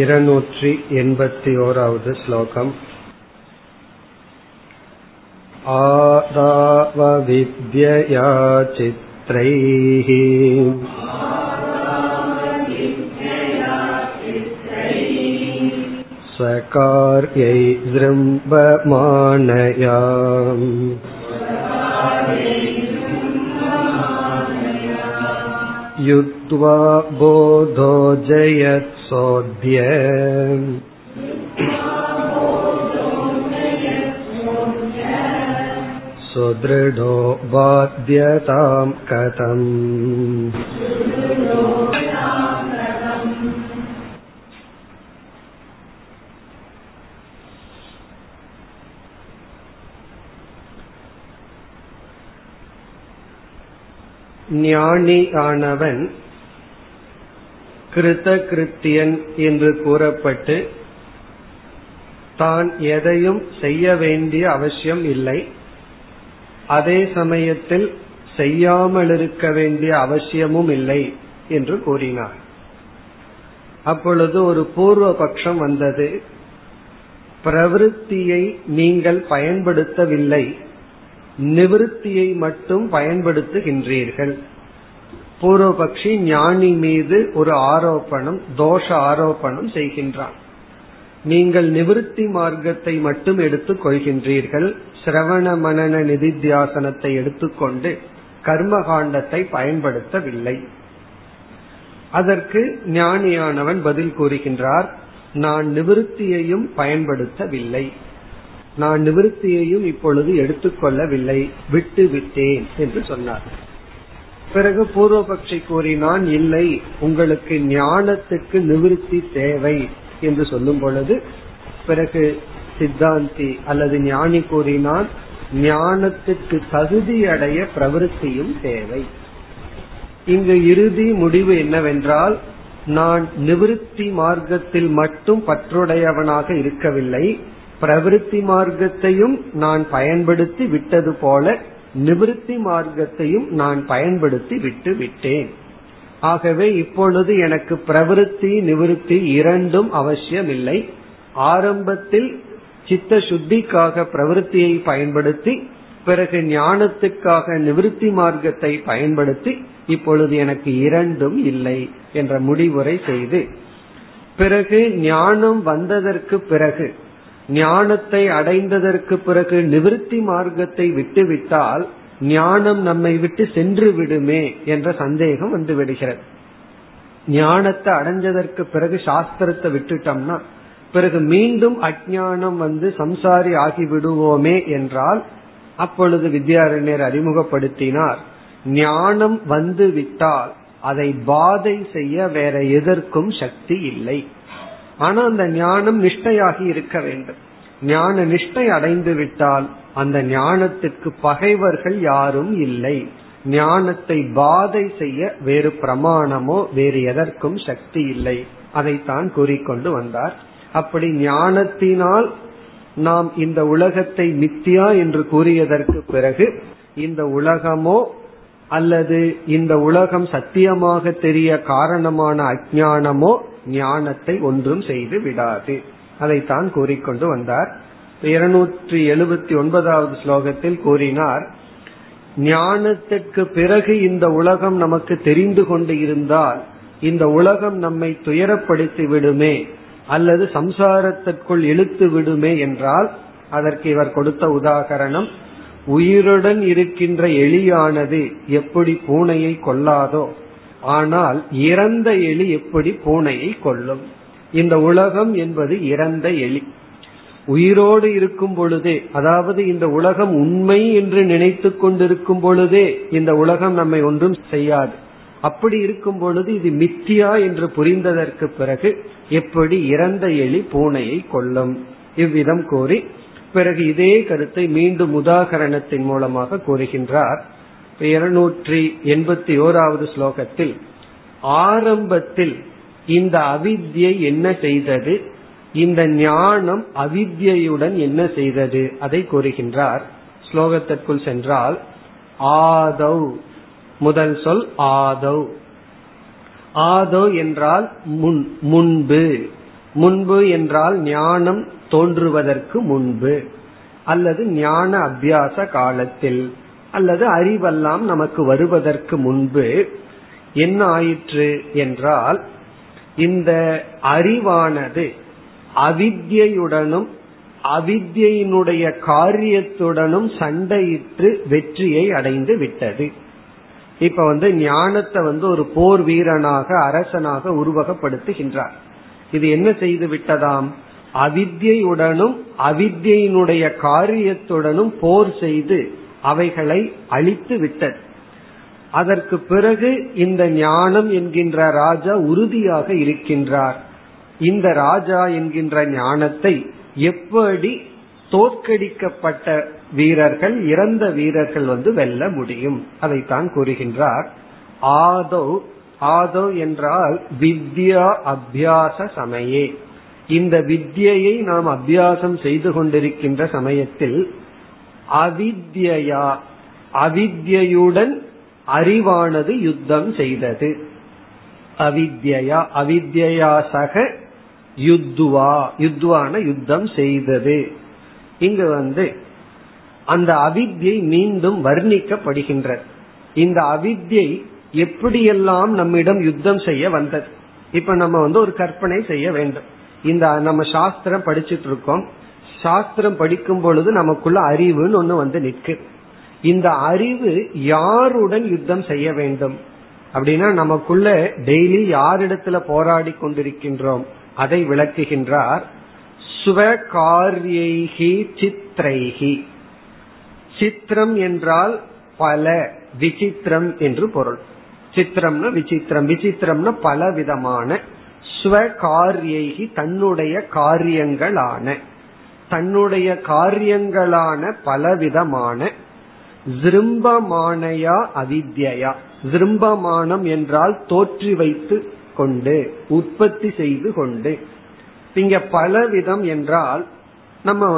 281வது ஸ்லோகம். ஆதாவவித்யா சித்ரைஹி ஸ்வகார்யை ச்ரம்பமானயாம் யுத்வா போதோ ஜயத் சோத்ய சுத்ருடோ பாத்யதாம் கதம். ஞானியானவன் கிருத கிருத்தியன் என்று கூறப்பட்டு தான் எதையும் செய்ய வேண்டிய அவசியம் இல்லை, அதே சமயத்தில் செய்யாமல் இருக்க வேண்டிய அவசியமும் இல்லை என்று கூறினார். அப்பொழுது ஒரு பூர்வ பட்சம் வந்தது, பிரவிற்த்தியை நீங்கள் பயன்படுத்தவில்லை, நிவிருத்தியை மட்டும் பயன்படுத்துகின்றீர்கள். பூர்வபக்ஷி ஞானி மீது ஒரு ஆரோபணம், தோஷ ஆரோபணம் செய்கின்றான். நீங்கள் நிவிருத்தி மார்க்கத்தை மட்டும் எடுத்துக் கொள்கின்றீர்கள், சிரவண மனன நிதித்தியாசனத்தை எடுத்துக்கொண்டு கர்மகாண்டத்தை பயன்படுத்தவில்லை. அதற்கு ஞானியானவன் பதில் கூறுகின்றார், நான் நிவிருத்தியையும் பயன்படுத்தவில்லை, நான் நிவிருத்தியையும் இப்பொழுது எடுத்துக்கொள்ளவில்லை, விட்டு விட்டேன் என்று சொன்னார். பிறகு பூர்வபக்ஷி கூறினான், இல்லை, உங்களுக்கு ஞானத்துக்கு நிவிருத்தி தேவை என்று சொல்லும் பொழுது பிறகு சித்தாந்தி அல்லது ஞானி கூறினான், ஞானத்துக்கு தகுதியடைய பிரவிற்த்தியும் தேவை. இங்கு இறுதி முடிவு என்னவென்றால், நான் நிவிருத்தி மார்க்கத்தில் மட்டும் பற்றுடையவனாக இருக்கவில்லை, பிரவிற்த்தி மார்க்கத்தையும் நான் பயன்படுத்தி விட்டது போல நிவிருத்தி மார்க்கத்தையும் நான் பயன்படுத்தி விட்டு விட்டேன். ஆகவே இப்பொழுது எனக்கு பிரவிற்த்தி நிவிருத்தி இரண்டும் அவசியமில்லை. ஆரம்பத்தில் சித்த சுத்திக்காக பிரவிற்த்தியை பயன்படுத்தி, பிறகு ஞானத்துக்காக நிவிருத்தி மார்க்கத்தை பயன்படுத்தி, இப்பொழுது எனக்கு இரண்டும் இல்லை என்ற முடிவுரை செய்து, பிறகு ஞானம் வந்ததற்கு பிறகு, ஞானத்தை அடைந்ததற்கு பிறகு நிவிருத்தி மார்க்கத்தை விட்டுவிட்டால் ஞானம் நம்மை விட்டு சென்று விடுமே என்ற சந்தேகம் வந்து விடுகிறது. ஞானத்தை அடைஞ்சதற்கு பிறகு சாஸ்திரத்தை விட்டுட்டோம்னா பிறகு மீண்டும் அஞ்ஞானம் வந்து சம்சாரி ஆகி விடுவோமே என்றால், அப்பொழுது வித்யாரண்யர் அறிமுகப்படுத்தினார், ஞானம் வந்து விட்டால் அதை பாதை செய்ய வேற எதற்கும் சக்தி இல்லை. ஆனா அந்த ஞானம் நிஷ்டையாகி இருக்க வேண்டும். ஞான நிஷ்டை அடைந்து விட்டால் அந்த ஞானத்துக்கு பகைவர்கள் யாரும் இல்லை, ஞானத்தை பாதை செய்ய வேறு பிரமாணமோ வேறு எதற்கும் சக்தி இல்லை. அதைத்தான் கூறிக்கொண்டு வந்தார். அப்படி ஞானத்தினால் நாம் இந்த உலகத்தை மித்தியா என்று கூறியதற்கு பிறகு இந்த உலகமோ அல்லது இந்த உலகம் சத்தியமாக தெரிய காரணமான அஞ்ஞானமோ ஞானத்தை ஒன்றும் செய்து விடாது. அதைத்தான் கூறிக்கொண்டு வந்தார். 279வது ஸ்லோகத்தில் கூறினார், ஞானத்திற்கு பிறகு இந்த உலகம் நமக்கு தெரிந்து கொண்டு இருந்தால் இந்த உலகம் நம்மை துயரப்படுத்தி விடுமே அல்லது சம்சாரத்திற்குள் இழுத்து விடுமே என்றால், அதற்கு இவர் கொடுத்த உதாகரணம், உயிருடன் இருக்கின்ற எலியானது எப்படி பூனையை கொல்லாதோ, ஆனால் இறந்த எலி எப்படி பூனையை கொல்லும். இந்த உலகம் என்பது இறந்த எலி. உயிரோடு இருக்கும் பொழுதே, அதாவது இந்த உலகம் உண்மை என்று நினைத்து கொண்டிருக்கும் பொழுதே இந்த உலகம் நம்மை ஒன்றும் செய்யாது. அப்படி இருக்கும் பொழுது இது மித்தியா என்று புரிந்ததற்கு பிறகு எப்படி இறந்த எலி பூனையை கொல்லும். இவ்விதம் கூறி பிறகு இதே கருத்தை மீண்டும் உதாகரணத்தின் மூலமாக கூறுகின்றார். 281வது ஸ்லோகத்தில், ஆரம்பத்தில் இந்த அவித்யை என்ன செய்தது, இந்த ஞானம் அவித்யுடன் என்ன செய்தது, அதை கூறுகின்றார். ஸ்லோகத்திற்குள் சென்றால், ஆதவ், முதல் சொல் ஆதவ். ஆதவ் என்றால் முன்பு, முன்பு என்றால் ஞானம் தோன்றுவதற்கு முன்பு அல்லது ஞான அபியாச காலத்தில் அல்லது அறிவெல்லாம் நமக்கு வருவதற்கு முன்பு என்ன ஆயிற்று என்றால், இந்த அறிவானது அவித்யுடனும் அவித்யினுடைய காரியத்துடனும் சண்டையிட்டு வெற்றியை அடைந்து விட்டது. இப்ப ஞானத்தை ஒரு போர் வீரனாக அரசனாக உருவகப்படுத்துகின்றார். இது என்ன செய்து விட்டதாம், அவித்யுடனும் அவித்யினுடைய காரியத்துடனும் போர் செய்து அவைகளை அழித்து விட்டது. அதற்கு பிறகு இந்த ஞானம் என்கின்ற ராஜா உறுதியாக இருக்கின்றார். இந்த ராஜா என்கின்ற ஞானத்தை எப்படி தோற்கடிக்கப்பட்ட வீரர்கள், இறந்த வீரர்கள் வெல்ல முடியும், அதைத்தான் கூறுகின்றார். ஆதோ ஆதோ என்றால் வித்யா அபியாச சமயே, இந்த வித்யை நாம் அபியாசம் செய்து கொண்டிருக்கின்ற சமயத்தில் அவித்யா அவித்யுடன் அறிவானது யுத்தம் செய்தது. அவித்யா அவித்யா சக யுத்துவா, யுத்துவான யுத்தம் செய்தது. இங்கு அந்த அவித்யை மீண்டும் வர்ணிக்கப்படுகின்றது. இந்த அவித்யை எப்படியெல்லாம் நம்மிடம் யுத்தம் செய்ய வந்தது. இப்ப நம்ம ஒரு கற்பனை செய்ய வேண்டும். இந்த நம்ம சாஸ்திரம் படிச்சுட்டு இருக்கோம். சாஸ்திரம் படிக்கும் பொழுது நமக்குள்ள அறிவுன்னு ஒண்ணு நிற்கு. இந்த அறிவு யாருடன் யுத்தம் செய்ய வேண்டும் அப்படின்னா, நமக்குள்ள டெய்லி யாரிடத்துல போராடி கொண்டிருக்கின்றோம் அதை விளக்குகின்றார். ஸ்வகார்யைஹி சித்ரைஹி, சித்திரம் என்றால் பல, விசித்திரம் என்று பொருள். சித்திரம்னா விசித்திரம், விசித்திரம்னா பல விதமான. ஸ்வகார்யைஹி தன்னுடைய காரியங்களான, தன்னுடைய காரியங்களான பலவிதமான. ஜிரும்பமானயா அவித்யா, ஜிரும்பமானம் என்றால் தோற்றி வைத்து கொண்டு, உற்பத்தி செய்து கொண்டு. இங்க பலவிதம் என்றால் நம்ம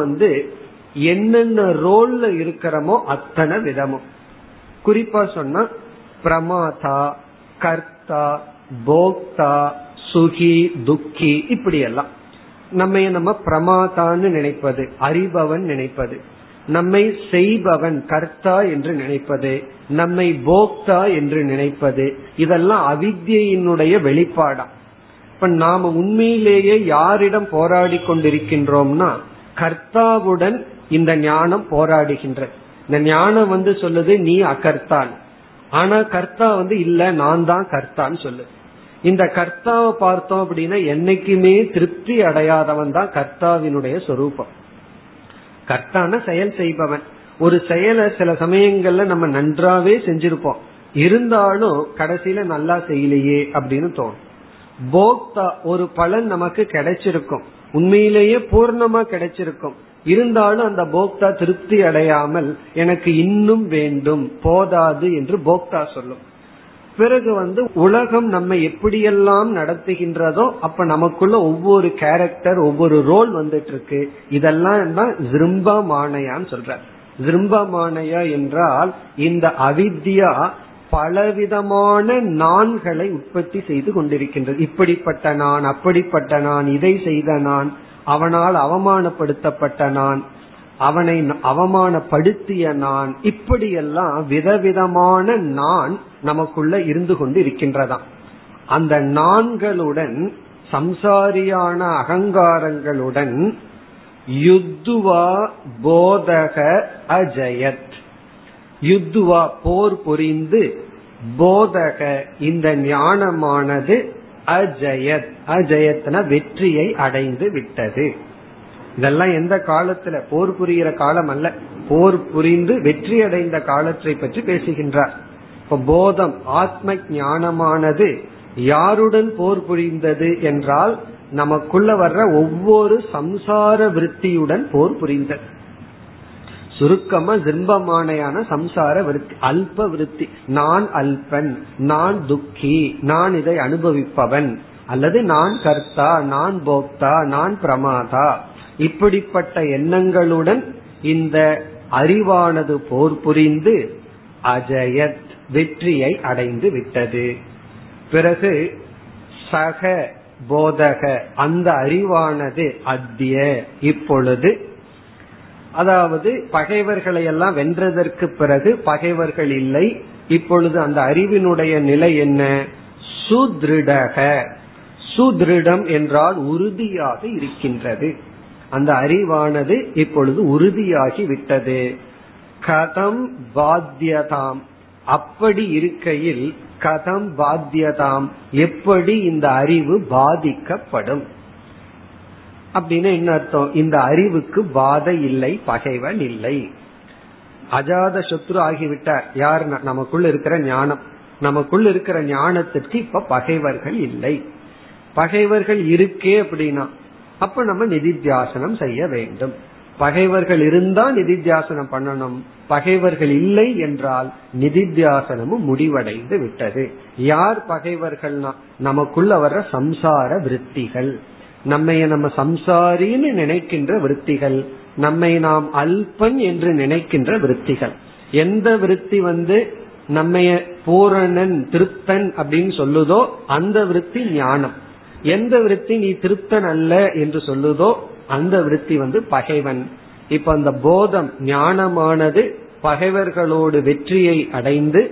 என்னென்ன ரோல்ல இருக்கிறோமோ அத்தனை விதமும். குறிப்பா சொன்னா பிரமாதா, கர்த்தா, போக்தா, சுகி, துக்கி, இப்படி எல்லாம். நம்ம பிரமாதான்னு நினைப்பது, அறிபவன் நினைப்பது, நம்மை செய்பவன் கர்த்தா என்று நினைப்பது, நம்மை போக்தா என்று நினைப்பது, இதெல்லாம் அவித்யினுடைய வெளிப்பாடா. இப்ப நாம உண்மையிலேயே யாரிடம் போராடி கொண்டிருக்கின்றோம்னா, கர்த்தாவுடன் இந்த ஞானம் போராடுகின்ற. இந்த ஞானம் சொல்லுது நீ அகர்த்தான். ஆனா கர்த்தா இல்ல நான் தான் கர்த்தான்னு சொல்லு. இந்த கர்த்தாவை பார்த்தோம் அப்படின்னா என்னைக்குமே திருப்தி அடையாதவன் தான் கர்த்தாவினுடைய சொரூபம். கர்த்தான செயல் செய்பவன். ஒரு செயலை சில சமயங்கள்ல நம்ம நன்றாவே செஞ்சிருப்போம், இருந்தாலும் கடைசியில நல்லா செய்யலையே அப்படின்னு தோணும். போக்தா, ஒரு பலன் நமக்கு கிடைச்சிருக்கும், உண்மையிலேயே பூர்ணமா கிடைச்சிருக்கும், இருந்தாலும் அந்த போக்தா திருப்தி அடையாமல் எனக்கு இன்னும் வேண்டும், போதாது என்று போக்தா சொல்லும். பிறகு உலகம் நம்ம எப்படியெல்லாம் நடத்துகின்றதோ அப்ப நமக்குள்ள ஒவ்வொரு கேரக்டர், ஒவ்வொரு ரோல் இருக்கு. இதெல்லாம் தான் ஜிரும்பமானயான்னு சொல்ற. ஜிரும்பமானயா என்றால் இந்த அவித்யா பலவிதமான நான்களை உற்பத்தி செய்து கொண்டிருக்கின்றது. இப்படிப்பட்ட நான், அப்படிப்பட்ட நான், இதை செய்த நான், அவனால் அவமானப்படுத்தப்பட்ட நான், அவனை அவமானப்படுத்திய நான், இப்படியெல்லாம் விதவிதமான நான் நமக்குள்ள இருந்து கொண்டு இருக்கின்றதாம். அந்த நான்களுடன், சம்சாரியான அகங்காரங்களுடன் யுத்துவா போதக அஜயத், யுத்துவா போர் புரிந்து, போதக இந்த ஞானமானது அஜயத், அஜயத்னா வெற்றியை அடைந்து விட்டது. இதெல்லாம் எந்த காலத்துல, போர் புரிகிற காலம் அல்ல, போர் புரிந்து வெற்றி அடைந்த காலத்தை பற்றி பேசுகின்றார். இப்ப போதம் ஆத்ம ஞானமானது யாருடன் போர் புரிந்தது என்றால், நமக்குள்ள வர்ற ஒவ்வொரு சம்சார விருத்தியுடன் போர் புரிந்தது. சுருக்கமா ஜிரும்பமானையான சம்சார விருத்தி, அல்ப விருத்தி, நான் அல்பன், நான் துக்கி, நான் இதை அனுபவிப்பவன், அல்லது நான் கர்த்தா, நான் போக்தா, நான் பிரமாதா, இப்படிப்பட்ட எண்ணங்களுடன் இந்த அறிவானது போர் புரிந்து அஜயத் வெற்றியை அடைந்து விட்டது. பிறகு சக போதக, அந்த அறிவானது அத்திய இப்பொழுது, அதாவது பகைவர்களை எல்லாம் வென்றதற்கு பிறகு பகைவர்கள் இல்லை, இப்பொழுது அந்த அறிவினுடைய நிலை என்ன? சுத்ருடக. சுத்ருடம் என்றால் உறுதியாக இருக்கின்றது, அந்த அறிவானது இப்பொழுது உறுதியாகி விட்டது. கதம் பாத்தியதாம், அப்படி இருக்கையில் கதம் பாத்தியதாம், எப்படி இந்த அறிவு பாதிக்கப்படும் அப்படின்னு என்ன அர்த்தம்? இந்த அறிவுக்கு பாதை இல்லை, பகைவன் இல்லை, அஜாத சத்ரு ஆகிவிட்டார். யார்? நமக்குள்ள இருக்கிற ஞானம். நமக்குள்ள இருக்கிற ஞானத்திற்கு இப்ப பகைவர்கள் இல்லை. பகைவர்கள் இருக்கே அப்படின்னா அப்ப நம்ம நிதித்தியாசனம் செய்ய வேண்டும். பகைவர்கள் இருந்தா நிதித்தியாசனம் பண்ணணும், பகைவர்கள் இல்லை என்றால் நிதித்தியாசனமும் முடிவடைந்து விட்டது. யார் பகைவர்கள்னா நமக்குள்ள வர்ற சம்சார விருத்திகள், நம்மைய நம்ம சம்சாரின்னு நினைக்கின்ற விருத்திகள், நம்மை நாம் அல்பன் என்று நினைக்கின்ற விருத்திகள். எந்த விருத்தி நம்மைய பூரணன் திருப்தன் அப்படின்னு சொல்லுதோ அந்த விருத்தி ஞானம். எந்த விருத்தி நீ திருப்தன் அல்ல என்று சொல்லுதோ அந்த விருத்தி பகைவன். இப்ப அந்த போதம் ஞானமானது பகைவர்களோடு வெற்றியை அடைந்து,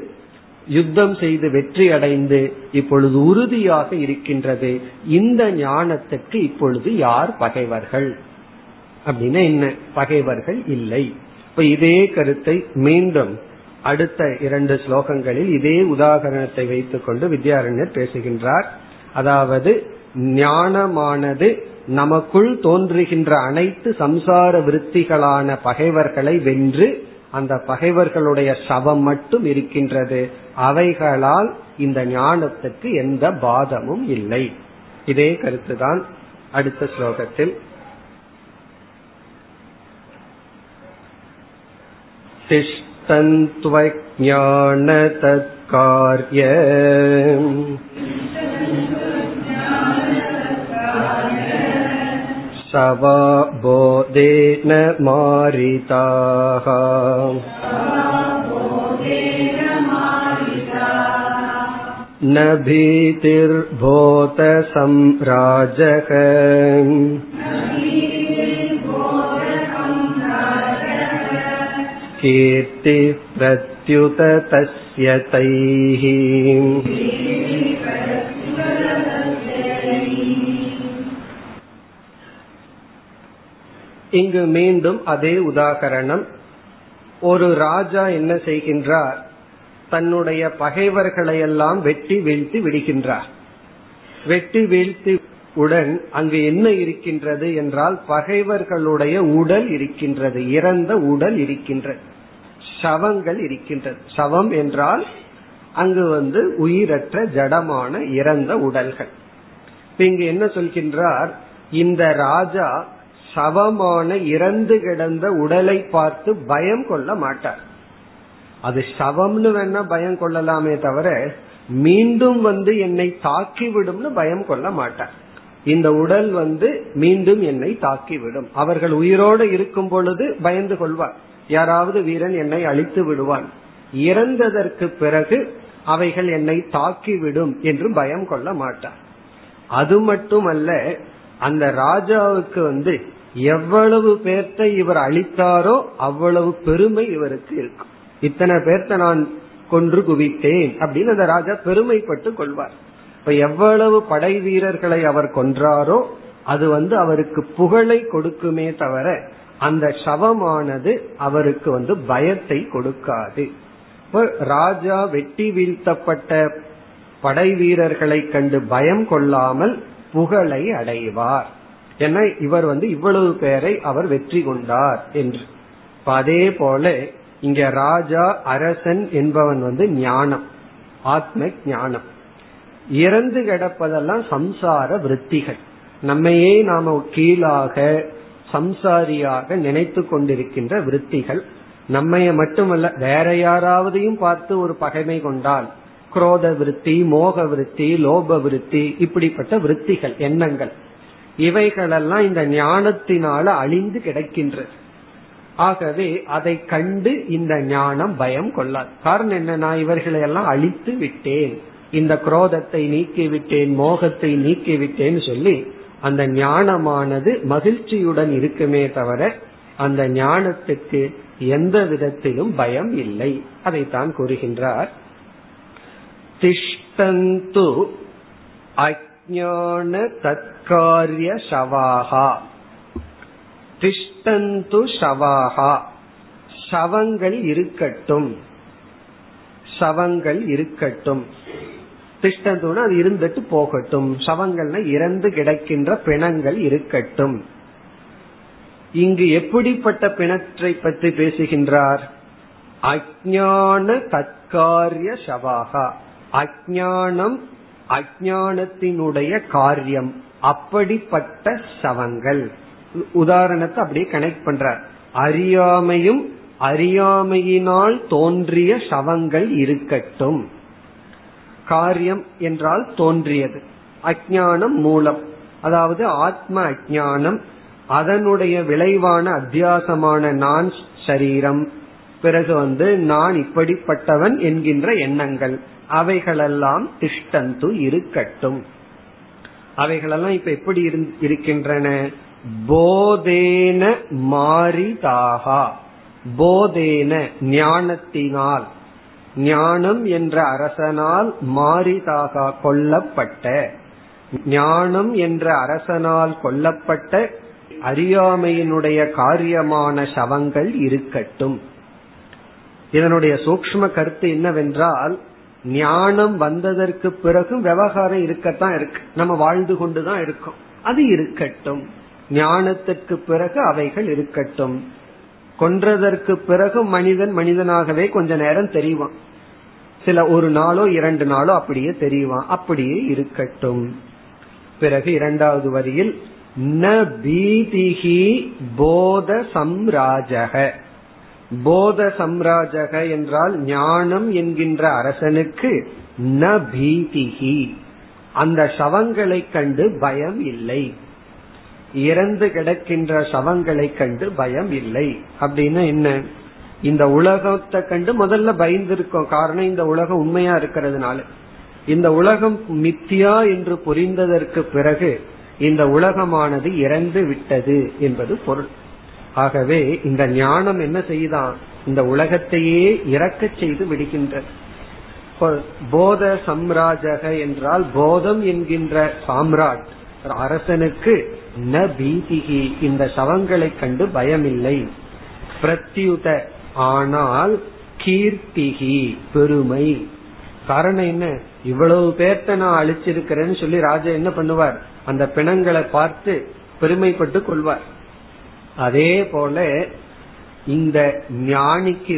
யுத்தம் செய்து வெற்றி அடைந்து இப்பொழுது உறுதியாக இருக்கின்றது. இந்த ஞானத்துக்கு இப்பொழுது யார் பகைவர்கள் அப்படின்னா என்ன? பகைவர்கள் இல்லை. இப்ப இதே கருத்தை மீண்டும் அடுத்த 2 ஸ்லோகங்களில் இதே உதாரணத்தை வைத்துக் கொண்டு வித்யாரண்யர் பேசுகின்றார். அதாவது ஞானமானது நமக்குள் தோன்றுகின்ற அனைத்து சம்சார விருத்திகளான பகைவர்களை வென்று அந்த பகைவர்களுடைய சவம் மட்டும் இருக்கின்றது. அவைகளால் இந்த ஞானத்துக்கு எந்த பாதமும் இல்லை. இதே கருத்துதான் அடுத்த ஸ்லோகத்தில். திஷ்டந்த்வஜ்ஞானதத்கார்ய சவாபோதேன மாரிதாஹ. ந பீதிர்போத சம்ராஜக கீர்த்தி பிரத்யுத தஸ்ய தைஹி. இங்கு மீண்டும் அதே உதாகரணம். ஒரு ராஜா என்ன செய்கின்றார்? தன்னுடைய பகைவர்களையெல்லாம் வெட்டி வீழ்த்தி விடுகின்றார். வெட்டி வீழ்த்தி உடன் அங்கு என்ன இருக்கின்றது என்றால் பகைவர்களுடைய உடல் இருக்கின்றது, இறந்த உடல் இருக்கின்றது, சவங்கள் இருக்கின்றது. சவம் என்றால் அங்கு உயிரற்ற ஜடமான இறந்த உடல்கள். இங்கு என்ன சொல்கின்றார்? இந்த ராஜா சவமான இறந்து கிடந்த உடலை பார்த்து பயம் கொள்ள மாட்டார். அது சவம்னு வேணா பயம் கொள்ளலாமே தவிர மீண்டும் என்னை தாக்கிவிடும்னு பயம் கொள்ள மாட்டார். இந்த உடல் மீண்டும் என்னை தாக்கிவிடும். அவர்கள் உயிரோடு இருக்கும் பொழுது பயந்து கொள்வார், யாராவது வீரன் என்னை அழித்து விடுவான். இறந்ததற்கு பிறகு அவைகள் என்னை தாக்கிவிடும் என்று பயம் கொள்ள மாட்டார். அது மட்டுமல்ல, அந்த ராஜாவுக்கு எவ்வளவு பேர்த்த இவர் அளித்தாரோ அவ்வளவு பெருமை இவருக்கு இருக்கும். இத்தனை பேர்த்த நான் கொன்று குவித்தேன் அப்படின்னு அந்த ராஜா பெருமைப்பட்டு கொள்வார். இப்ப எவ்வளவு படை வீரர்களை அவர் கொன்றாரோ அது அவருக்கு புகழை கொடுக்குமே தவிர அந்த சவமானது அவருக்கு பயத்தை கொடுக்காது. ராஜா வெட்டி வீழ்த்தப்பட்ட படை வீரர்களை கண்டு பயம் கொள்ளாமல் புகழை அடைவார். என இவர் இவ்வளவு பேரை அவர் வெற்றி கொண்டார் என்று. அதே போல இங்க ராஜா அரசன் என்பவன் ஞானம், ஆத்ம ஞானம். இறந்து கிடப்பதெல்லாம் சம்சார விருத்திகள். நம்மையே நாம கீழாக சம்சாரியாக நினைத்து கொண்டிருக்கின்ற விருத்திகள். நம்மைய மட்டுமல்ல, வேற யாராவதையும் பார்த்து ஒரு பகைமை கொண்டால் குரோத விருத்தி, மோக விருத்தி, லோப விருத்தி, இப்படிப்பட்ட விருத்திகள், எண்ணங்கள், இவைகளெல்லாம் இந்த ஞானத்தினால அழிந்து கிடைக்கின்றது. ஆகவே அதை கண்டு இந்த ஞானம் பயம் கொள்ளாது. காரணம் என்ன? நான் இவர்களை எல்லாம் அழித்து விட்டேன், இந்த குரோதத்தை நீக்கிவிட்டேன், மோகத்தை நீக்கிவிட்டேன்னு சொல்லி அந்த ஞானமானது மகிழ்ச்சியுடன் இருக்குமே தவிர அந்த ஞானத்துக்கு எந்த விதத்திலும் பயம் இல்லை. அதைத்தான் கூறுகின்றார். திஷ்டந்து அஞ்ஞான தத்காரிய ஷவாஹா. திஷ்டந்து ஷவாஹா, ஷவங்கள் இருக்கட்டும், ஷவங்கள் இருக்கட்டும். திஷ்டந்துனா அது இருந்துட்டு போகட்டும், ஷவங்கள்னா இறந்து கிடக்கின்ற பிணங்கள் இருக்கட்டும். இங்கு எப்படிப்பட்ட பிணத்தை பற்றி பேசுகின்றார்? அஞ்ஞான தத்காரிய ஷவாஹா. அஞ்ஞானம், அஞ்ஞானத்தினுடைய காரியம், அப்படிப்பட்ட சவங்கள். உதாரணத்தை அப்படியே கனெக்ட் பண்றார். அறியாமையும் அறியாமையினால் தோன்றிய சவங்கள் இருக்கட்டும். காரியம் என்றால் தோன்றியது, அஞ்ஞானம் மூலம், அதாவது ஆத்ம அஞ்ஞானம், அதனுடைய விளைவான அத்தியாசமான நான் சரீரம், பிறகு நான் இப்படிப்பட்டவன் என்கின்ற எண்ணங்கள், அவைகளெல்லாம் திஷ்டந்து இருக்கட்டும். அவைகளெல்லாம் இப்ப எப்படி இருக்கின்றன? போதேன மாரிதாகா. போதேன ஞானத்தினால், ஞானம் என்ற அரசனால் மாரிதாகா கொல்லப்பட்ட, ஞானம் என்ற அரசனால் கொல்லப்பட்ட அறியாமையினுடைய காரியமான சவங்கள் இருக்கட்டும். இதனுடைய சூக்ஷ்ம கருத்து என்னவென்றால், ஞானம் வந்ததற்கு பிறகும் விவகாரம் இருக்கத்தான் இருக்கு, நம்ம வாழ்ந்து கொண்டுதான் இருக்கோம், அது இருக்கட்டும். ஞானத்திற்கு பிறகு அவைகள் இருக்கட்டும். கொன்றதற்கு பிறகு மனிதன் மனிதனாகவே கொஞ்ச நேரம் தெரிவான், சில ஒரு நாளோ இரண்டு நாளோ அப்படியே தெரிவான், அப்படியே இருக்கட்டும். பிறகு இரண்டாவது வரியில் ந பீதிஹி போத சம்ராஜக. போத சம்ராஜக என்றால் ஞானம் என்கின்ற அரசனுக்கு ந பீதிஹி, அந்த சவங்களை கண்டு பயம் இல்லை, இறந்து கிடக்கின்ற சவங்களை கண்டு பயம் இல்லை. அப்படின்னா என்ன? இந்த உலகத்தை கண்டு முதல்ல பயந்திருக்கோம், காரணம் இந்த உலகம் உண்மையா இருக்கிறதுனால. இந்த உலகம் மித்தியா என்று புரிந்ததற்கு பிறகு இந்த உலகமானது இறந்து விட்டது என்பது பொருள். ஆகவே இந்த ஞானம் என்ன செய்தான்? இந்த உலகத்தையே இறக்க செய்து விடுகின்ற போத சம்ராஜக என்றால் போதம் என்கின்ற சாம்ராட் அரசனுக்கு ந பீதிகி, இந்த சவங்களை கண்டு பயமில்லை. பிரத்யுத, ஆனால் கீர்த்திகி, பெருமை. காரணம் என்ன? இவ்வளவு பேர்த்த நான் அழிச்சிருக்கிறேன்னு சொல்லி ராஜா என்ன பண்ணுவார்? அந்த பிணங்களை பார்த்து பெருமைப்பட்டு கொள்வார். அதே போல இந்த ஞானிக்கு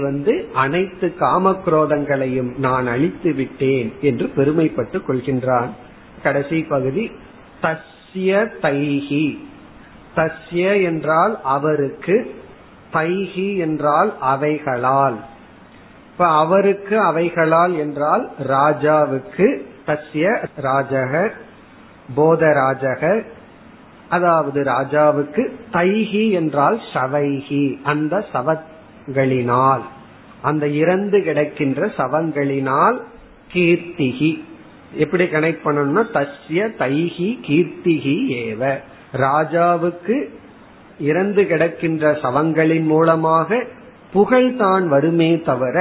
அனைத்து காமக்ரோதங்களையும் நான் அழித்து விட்டேன் என்று பெருமைப்பட்டு கொள்கின்றான். கடைசி பகுதி தஸ்ய தைஹி. தஸ்ய என்றால் அவருக்கு, தைஹி என்றால் அவைகளால். இப்ப அவருக்கு அவைகளால் என்றால் ராஜாவுக்கு. தஸ்ய ராஜக, போதராஜக, அதாவது ராஜாவுக்கு. தைஹி என்றால் சவைஹி, அந்த சவங்களினால், அந்த இறந்து கிடக்கின்ற சவங்களினால். கீர்த்திகி எப்படி கனெக்ட் பண்ணணும்னா, தஸ்ய தைஹி கீர்த்திகி ஏவ, ராஜாவுக்கு இறந்து கிடக்கின்ற சவங்களின் மூலமாக புகழ்தான் வருமே தவிர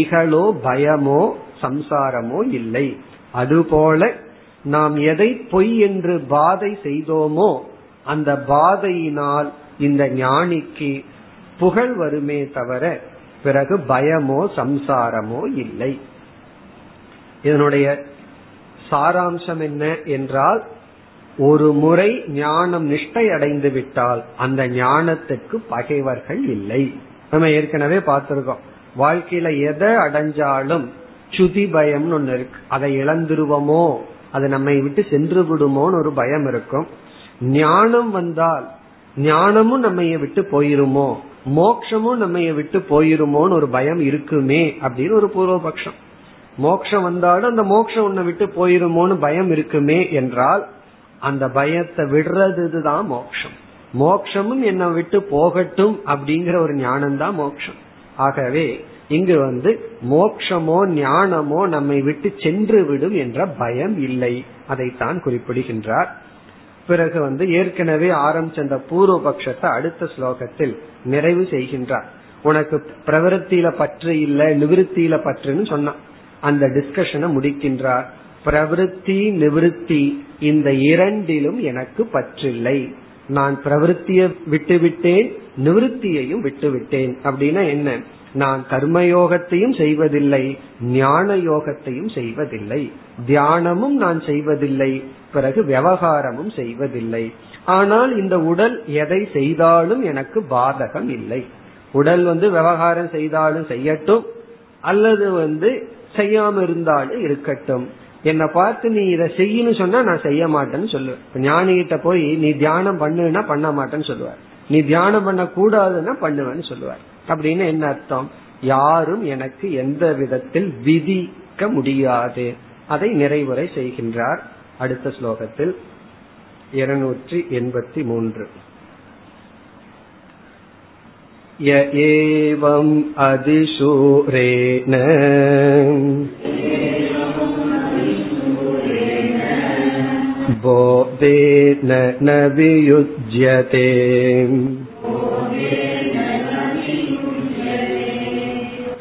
இகலோ பயமோ சம்சாரமோ இல்லை. அதுபோல நாம் எதை பொய் என்று பாதை செய்தோமோ அந்த பாதையினால் இந்த ஞானிக்கு புகழ் வருமே தவிர பிறகு பயமோ சம்சாரமோ இல்லை. இதனுடைய சாராம்சம் என்ன என்றால், ஒரு முறை ஞானம் நிஷ்டை அடைந்து விட்டால் அந்த ஞானத்துக்கு பகைவர்கள் இல்லை. நம்ம ஏற்கனவே பார்த்திருக்கோம், வாழ்க்கையில எதை அடைஞ்சாலும் சுதி பயம் ஒன்னு இருக்கு, அதை இழந்துருவோமோ, அது நம்மை விட்டு சென்று விடுமோன்னு ஒரு பயம் இருக்கும். ஞானம் வந்தால் ஞானமும் நம்ம விட்டு போயிருமோ, மோட்சமும் நம்ம விட்டு போயிருமோன்னு ஒரு பயம் இருக்குமே அப்படின்னு ஒரு பூர்வபக்ஷம். மோட்சம் வந்தாலும் அந்த மோட்சம் உன்னை விட்டு போயிருமோன்னு பயம் இருக்குமே என்றால் அந்த பயத்தை விடுறதுதான் மோட்சம். மோட்சமும் என்னை விட்டு போகட்டும் அப்படிங்கிற ஒரு ஞானம் தான் மோட்சம். ஆகவே இங்கு மோட்சமோ ஞானமோ நம்மை விட்டு சென்று விடும் என்ற பயம் இல்லை, அதைத்தான் குறிப்பிடுகின்றார். பிறகு ஏற்கனவே ஆரம்பிச்ச அந்த பூர்வ பட்சத்தை அடுத்த ஸ்லோகத்தில் நிறைவு செய்கின்றார். உனக்கு பிரவருத்தியில பற்று இல்ல, நிவிருத்தியில பற்றுன்னு சொன்ன அந்த டிஸ்கஷனை முடிக்கின்றார். பிரவருத்தி நிவிருத்தி இந்த இரண்டிலும் எனக்கு பற்றில்லை, நான் பிரவருத்தியை விட்டுவிட்டேன், நிவிருத்தியையும் விட்டுவிட்டேன். அப்படின்னா என்ன? நான் கர்மயோகத்தையும் செய்வதில்லை, ஞான யோகத்தையும் செய்வதில்லை, தியானமும் நான் செய்வதில்லை, பிறகு விவகாரமும் செய்வதில்லை. ஆனால் இந்த உடல் எதை செய்தாலும் எனக்கு பாதகம் இல்லை. உடல் விவகாரம் செய்தாலும் செய்யட்டும், அல்லது செய்யாம இருந்தாலும் இருக்கட்டும். என்னை பார்த்து நீ இதை செய்யு சொன்னா நான் செய்ய மாட்டேன்னு சொல்லுவேன். ஞானிகிட்ட போய் நீ தியானம் பண்ணுன்னா பண்ண மாட்டேன்னு சொல்லுவார், நீ தியானம் பண்ண கூடாதுன்னா பண்ணுவேன்னு சொல்லுவார். அப்படின்னு என்ன அர்த்தம்? யாரும் எனக்கு எந்த விதத்தில் விதிக்க முடியாது. அதை நிறைவுரை செய்கின்றார் அடுத்த ஸ்லோகத்தில் 283. ஏவம் அதிசூரேன போதேன நவியுஜ்யதே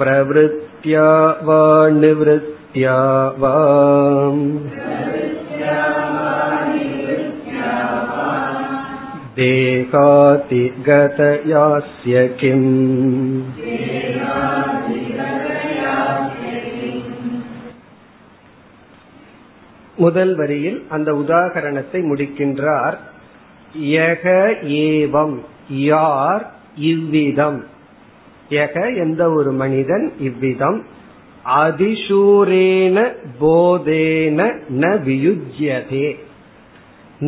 பிரவிருத்யா வா நிவிருத்யா வா தேகாதி கதயாஸ்ய கிம். முதல் வரியில் அந்த உதாகரணத்தை முடிக்கின்றார். யக ஏவம் யார் இவ்விதம், எந்த ஒரு மனிதன் இவ்விதம் அதிசூரேன போதேன ந வியுஜ்யதே.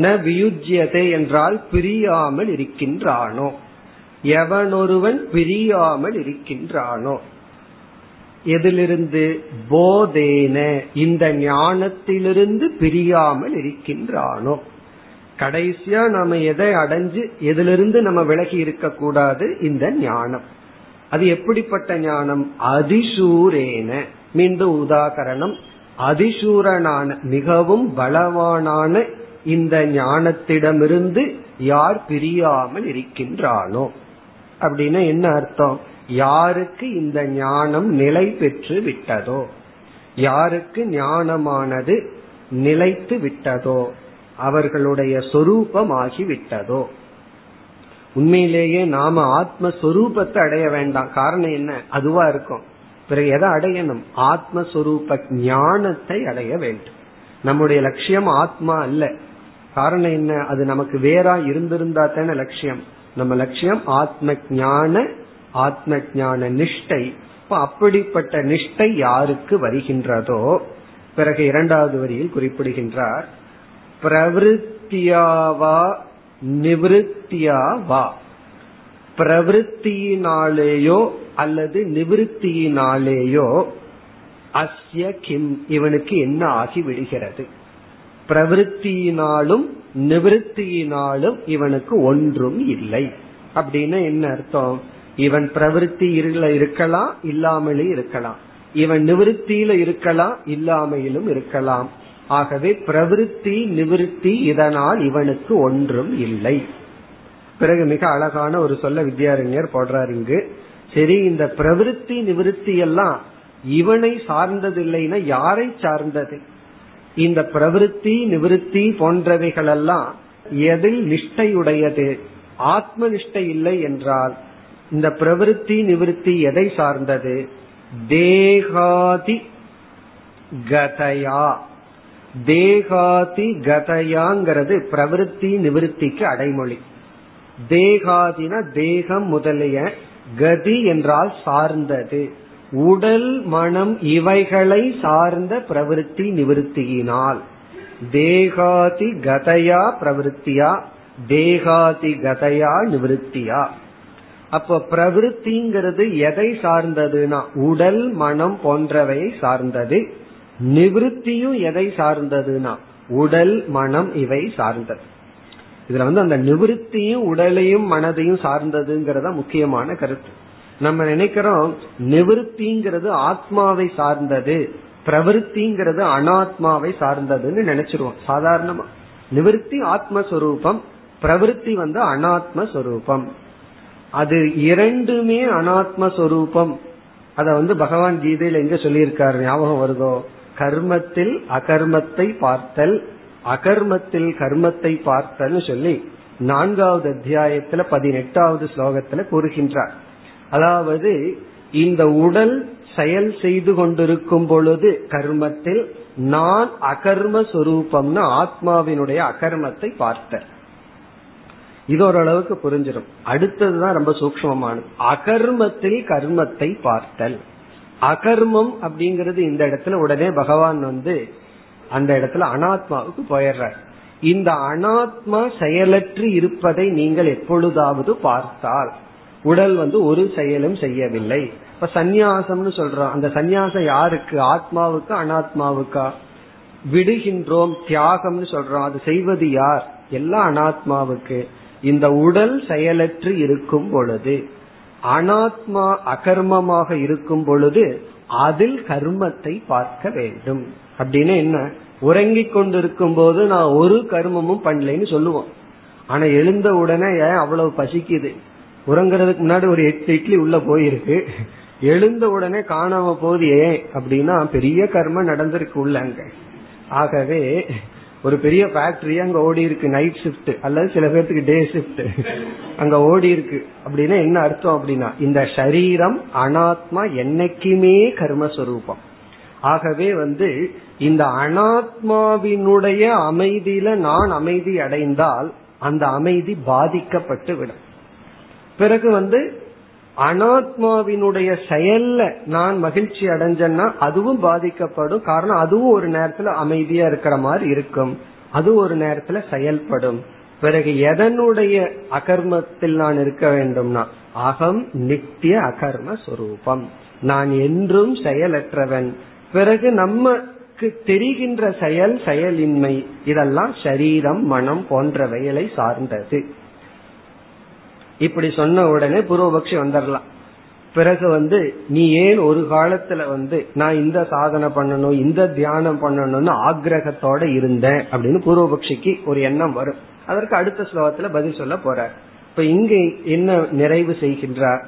ந வியுஜ்யதே என்றால் பிரியாமல் இருக்கின்றானோ, எவனொருவன் பிரியாமல் இருக்கின்றானோ. எதிலிருந்து? போதேன இந்த ஞானத்திலிருந்து பிரியாமல் இருக்கின்றானோ. கடைசியா நாம எதை அடைஞ்சு எதிலிருந்து நம்ம விலகி இருக்க கூடாது, இந்த ஞானம். அது எப்படிப்பட்ட ஞானம்? அதிசூரேன. மீண்டும் உதாகரணம், அதிசூரனான மிகவும் பலவானான இந்த ஞானத்திடமிருந்து யார் பிரியாமல் இருக்கின்றானோ. அப்படின்னா என்ன அர்த்தம்? யாருக்கு இந்த ஞானம் நிலை பெற்று விட்டதோ, யாருக்கு ஞானமானது நிலைத்து விட்டதோ, அவர்களுடைய சொரூபமாகி விட்டதோ. உண்மையிலேயே நாம ஆத்மஸ்வரூபத்தை அடைய வேண்டாம். காரணம் என்ன? அதுவா இருக்கும். பிறகு எதை அடையணும்? ஆத்மஸ்வரூப ஞானத்தை அடைய வேண்டும். நம்முடைய லட்சியம் ஆத்மா அல்ல. காரணம் என்ன? அது நமக்கு வேறா இருந்திருந்தா தானே லட்சியம். நம்ம லட்சியம் ஆத்ம ஞான, ஆத்ம ஞான நிஷ்டை. இப்ப அப்படிப்பட்ட நிஷ்டை யாருக்கு வருகின்றதோ. பிறகு இரண்டாவது வரியில் குறிப்பிடுகின்றார், பிரவிருத்தியாவா நிவிருத்தியாவா. பிரவிருத்தியினாலேயோ அல்லது நிவிருத்தியினாலேயோ அஸ்ய கிம், இவனுக்கு என்ன ஆகி விடுகிறது. பிரவிருத்தியினாலும் நிவிருத்தியினாலும் இவனுக்கு ஒன்றும் இல்லை. அப்படின்னு என்ன அர்த்தம்? இவன் பிரவிருத்தி இருக்கலாம், இல்லாமலே இருக்கலாம். இவன் நிவிருத்தியில இருக்கலாம், இல்லாமையிலும் இருக்கலாம். ஆகவே பிரவிருத்தி நிவிருத்தி இதனால் இவனுக்கு ஒன்றும் இல்லை. பிறகு மிக அழகான ஒரு சொல்ல வித்யாரண்யர் போடுறாரு இங்கு. சரி, இந்த பிரவிருத்தி நிவிருத்தி எல்லாம் இவனை சார்ந்ததில்லைன்னா யாரை சார்ந்தது? இந்த பிரவிருத்தி நிவிருத்தி போன்றவைகள் எல்லாம் எதில் நிஷ்டையுடையது? ஆத்ம நிஷ்டை இல்லை என்றால் இந்த பிரவிருத்தி நிவிருத்தி எதை சார்ந்தது? தேகாதி கதயா. தேகாதி கதயாங்கிறது பிரவிருத்தி நிவிருத்திக்கு அடைமொழி. தேகாதினா தேகம் முதலிய, கதி என்றால் சார்ந்தது, உடல் மனம் இவைகளை சார்ந்த பிரவிருத்தி நிவிருத்தியினால். தேகாதி கதயா பிரவிருத்தியா, தேகாதி கதயா நிவிருத்தியா. அப்ப பிரவிருத்திங்கிறது எதை சார்ந்ததுனா உடல் மனம் போன்றவை சார்ந்தது. நிவிருத்தியும் எதை சார்ந்ததுனா உடல் மனம் இவை சார்ந்தது. இதுல அந்த நிவிருத்தியும் உடலையும் மனதையும் சார்ந்ததுங்கிறத முக்கியமான கருத்து. நம்ம நினைக்கிறோம் நிவர்த்திங்கிறது ஆத்மாவை சார்ந்தது, பிரவருத்திங்கிறது அனாத்மாவை சார்ந்ததுன்னு நினைச்சிருவோம். சாதாரணமா நிவர்த்தி ஆத்மஸ்வரூபம், பிரவருத்தி அனாத்மஸ்வரூபம். அது இரண்டுமே அனாத்மஸ்வரூபம். அத பகவான் கீதையில எங்க சொல்லியிருக்காரு ஞாபகம் வருதோ? கர்மத்தில் அகர்மத்தை பார்த்தல், அகர்மத்தில் கர்மத்தை பார்த்தல்னு சொல்லி 4வது அத்தியாயத்துல 18வது ஸ்லோகத்துல கூறுகின்றார். அதாவது இந்த உடல் செயல் செய்து கொண்டிருக்கும் பொழுது கர்மத்தில் நான் அகர்ம சொரூபம்னு ஆத்மாவினுடைய அகர்மத்தை பார்த்தேன். இது ஓரளவுக்கு புரிஞ்சிடும். அடுத்ததுதான் ரொம்ப சூக்ஷ்மமானது, அகர்மத்தில் கர்மத்தை பார்த்தல். அகர்மம் அப்படிங்கறது இந்த இடத்துல உடனே பகவான் அந்த இடத்துல அனாத்மாவுக்கு போயிடுறார். இந்த அனாத்மா செயலற்று இருப்பதை நீங்கள் எப்பொழுதாவது பார்த்தால், உடல் ஒரு செயலும் செய்யவில்லை. இப்ப சந்நியாசம்னு சொல்றோம், அந்த சந்நியாசம் யாருக்கு? ஆத்மாவுக்கு அனாத்மாவுக்கா? விடுகின்றோம், தியாகம்னு சொல்றோம், அது செய்வது யார்? எல்லாம் அனாத்மாவுக்கு. இந்த உடல் செயலற்று இருக்கும் பொழுது, அனாத்மா அகர்மமாக இருக்கும் பொழுது அதில் கர்மத்தை பார்க்க வேண்டும். அப்படின்னு என்ன, உறங்கிக் கொண்டிருக்கும் போது நான் ஒரு கர்மமும் பண்ணலைன்னு சொல்லுவோம். ஆனா எழுந்த உடனே ஏன் அவ்வளவு பசிக்குது? உறங்குறதுக்கு முன்னாடி ஒரு 8 இட்லி உள்ள போயிருக்கு, எழுந்த உடனே காணாம போது ஏன் அப்படின்னா பெரிய கர்ம நடந்திருக்கு உள்ளங்க. ஆகவே ஒரு பெரிய ஃபேக்டரி அங்க ஓடி இருக்கு, நைட் ஷிப்ட் அல்லது சில பேருக்கு டே ஷிப்ட் அங்க ஓடி இருக்கு. அப்படின்னா என்ன அர்த்தம் அப்படின்னா இந்த சரீரம் அனாத்மா என்னைக்குமே கர்மஸ்வரூபம். ஆகவே இந்த அனாத்மாவினுடைய அமைதியில நான் அமைதி அடைந்தால் அந்த அமைதி பாதிக்கப்பட்டு விடும். பிறகு அனாத்மாவினுடைய செயல்ல நான் மகிழ்ச்சி அடைஞ்சேன்னா அதுவும் பாதிக்கப்படும். காரணம், அதுவும் ஒரு நேரத்துல அமைதியா இருக்கிற மாதிரி இருக்கும், அது ஒரு நேரத்துல செயல்படும். பிறகு எதனுடைய அகர்மத்தில் நான் இருக்க வேண்டும்னா அகம் நித்திய அகர்ம சொரூபம், நான் என்றும் செயலற்றவன். பிறகு நமக்கு தெரிகின்ற செயல், செயலின்மை, இதெல்லாம் சரீரம் மனம் போன்றவைகளை சார்ந்தது. இப்படி சொன்ன உடனே பூர்வபக்ஷி வந்துடலாம். பிறகு நீ ஏன் ஒரு காலத்துல நான் இந்த சாதனை பண்ணணும், இந்த தியானம் பண்ணணும்னு ஆக்ரகத்தோட இருந்தேன் அப்படின்னு பூர்வபக்ஷிக்கு ஒரு எண்ணம் வரும். அதற்கு அடுத்த ஸ்லோகத்துல பதில் சொல்ல போற. இப்ப இங்க என்ன நிறைவு செய்கின்றார்?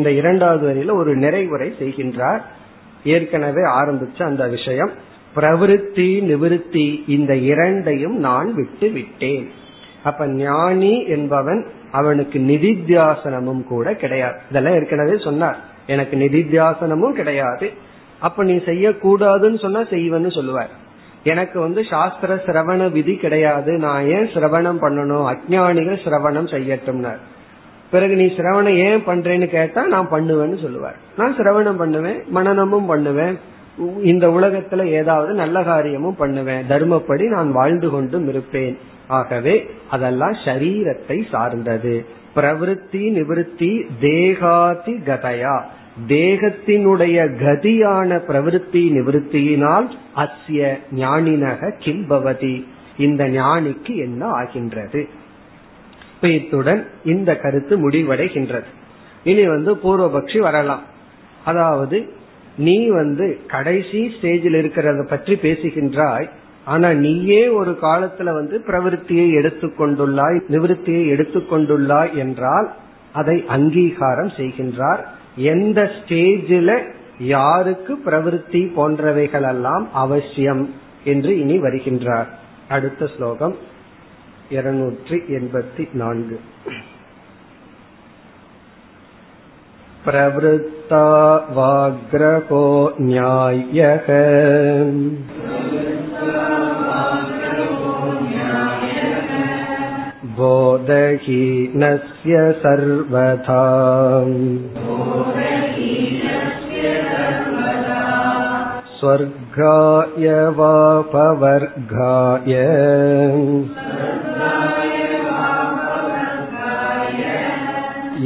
இந்த 2வது வரியில ஒரு நிறைவுரை செய்கின்றார். ஏற்கனவே ஆரம்பிச்ச அந்த விஷயம், பிரவிருத்தி நிவிருத்தி இந்த இரண்டையும் நான் விட்டு விட்டேன். அப்ப ஞானி என்பவன் அவனுக்கு நிதித்தியாசனமும் கூட கிடையாது. இதெல்லாம் ஏற்கனவே சொன்னார், எனக்கு நிதித்தியாசனமும் கிடையாது. அப்ப நீ செய்யக்கூடாதுன்னு சொன்னா செய்வன்னு சொல்லுவார். எனக்கு சாஸ்திர சிரவண விதி கிடையாது, நான் ஏன் சிரவணம் பண்ணணும், அஞ்ஞானிகள் சிரவணம் செய்யட்டும்னார். பிறகு நீ சிரவணம் ஏன் பண்றேன்னு கேட்டா நான் பண்ணுவேன்னு சொல்லுவார். நான் சிரவணம் பண்ணுவேன், மனனமும் பண்ணுவேன், இந்த உலகத்துல ஏதாவது நல்ல காரியமும் பண்ணுவேன், தர்மப்படி நான் வாழ்ந்து கொண்டும் இருப்பேன். ஆகவே அதெல்லாம் சரீரத்தை சார்ந்தது. பிரவிருத்தி நிவிருத்தி தேகாதி கதையா, தேகத்தினுடைய கதியான பிரவிருத்தி நிவிருத்தியினால் அஸ்ய ஞானினக கிம் பவதி, இந்த ஞானிக்கு என்ன ஆகின்றது? பேத்துடன் இந்த கருத்து முடிவடைகின்றது. இனி பூர்வபக்ஷி வரலாம். அதாவது நீ கடைசி ஸ்டேஜில் இருக்கிறத பற்றி பேசுகின்றாய். ஆனா நீயே ஒரு காலத்துல பிரவிருத்தியை எடுத்துக்கொண்டுள்ளாய், நிவிருத்தியை எடுத்துக்கொண்டுள்ளாய் என்றால் அதை அங்கீகாரம் செய்கின்றார். எந்த ஸ்டேஜில யாருக்கு பிரவிருத்தி போன்றவைகள் எல்லாம் அவசியம் என்று இனி வருகின்றார். அடுத்த ஸ்லோகம் 284. பிரவருத்தா வாக்ரகோ ஞாயக போதஹீனஸ்ய சர்வதா ஸ்வர்காய வாபவர்காய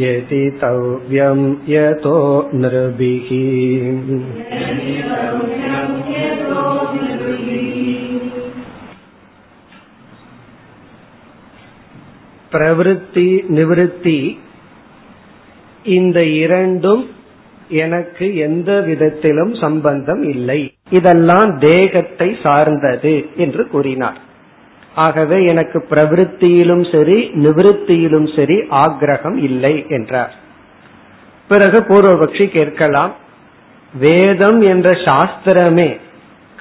யதி தவ்யம் யதோ நிருபிஹி. பிரவிருத்தி நிவிருத்தி இந்த இரண்டும் எனக்கு எந்த விதத்திலும் சம்பந்தம் இல்லை, இதெல்லாம் தேகத்தை சார்ந்தது என்று கூறினார். ஆகவே எனக்கு பிரவிற்த்தியிலும் சரி நிவிருத்தியிலும் சரி ஆக்ரகம் இல்லை என்றார். பிறகு பூர்வபக்ஷி கேட்கலாம், வேதம் என்ற சாஸ்திரமே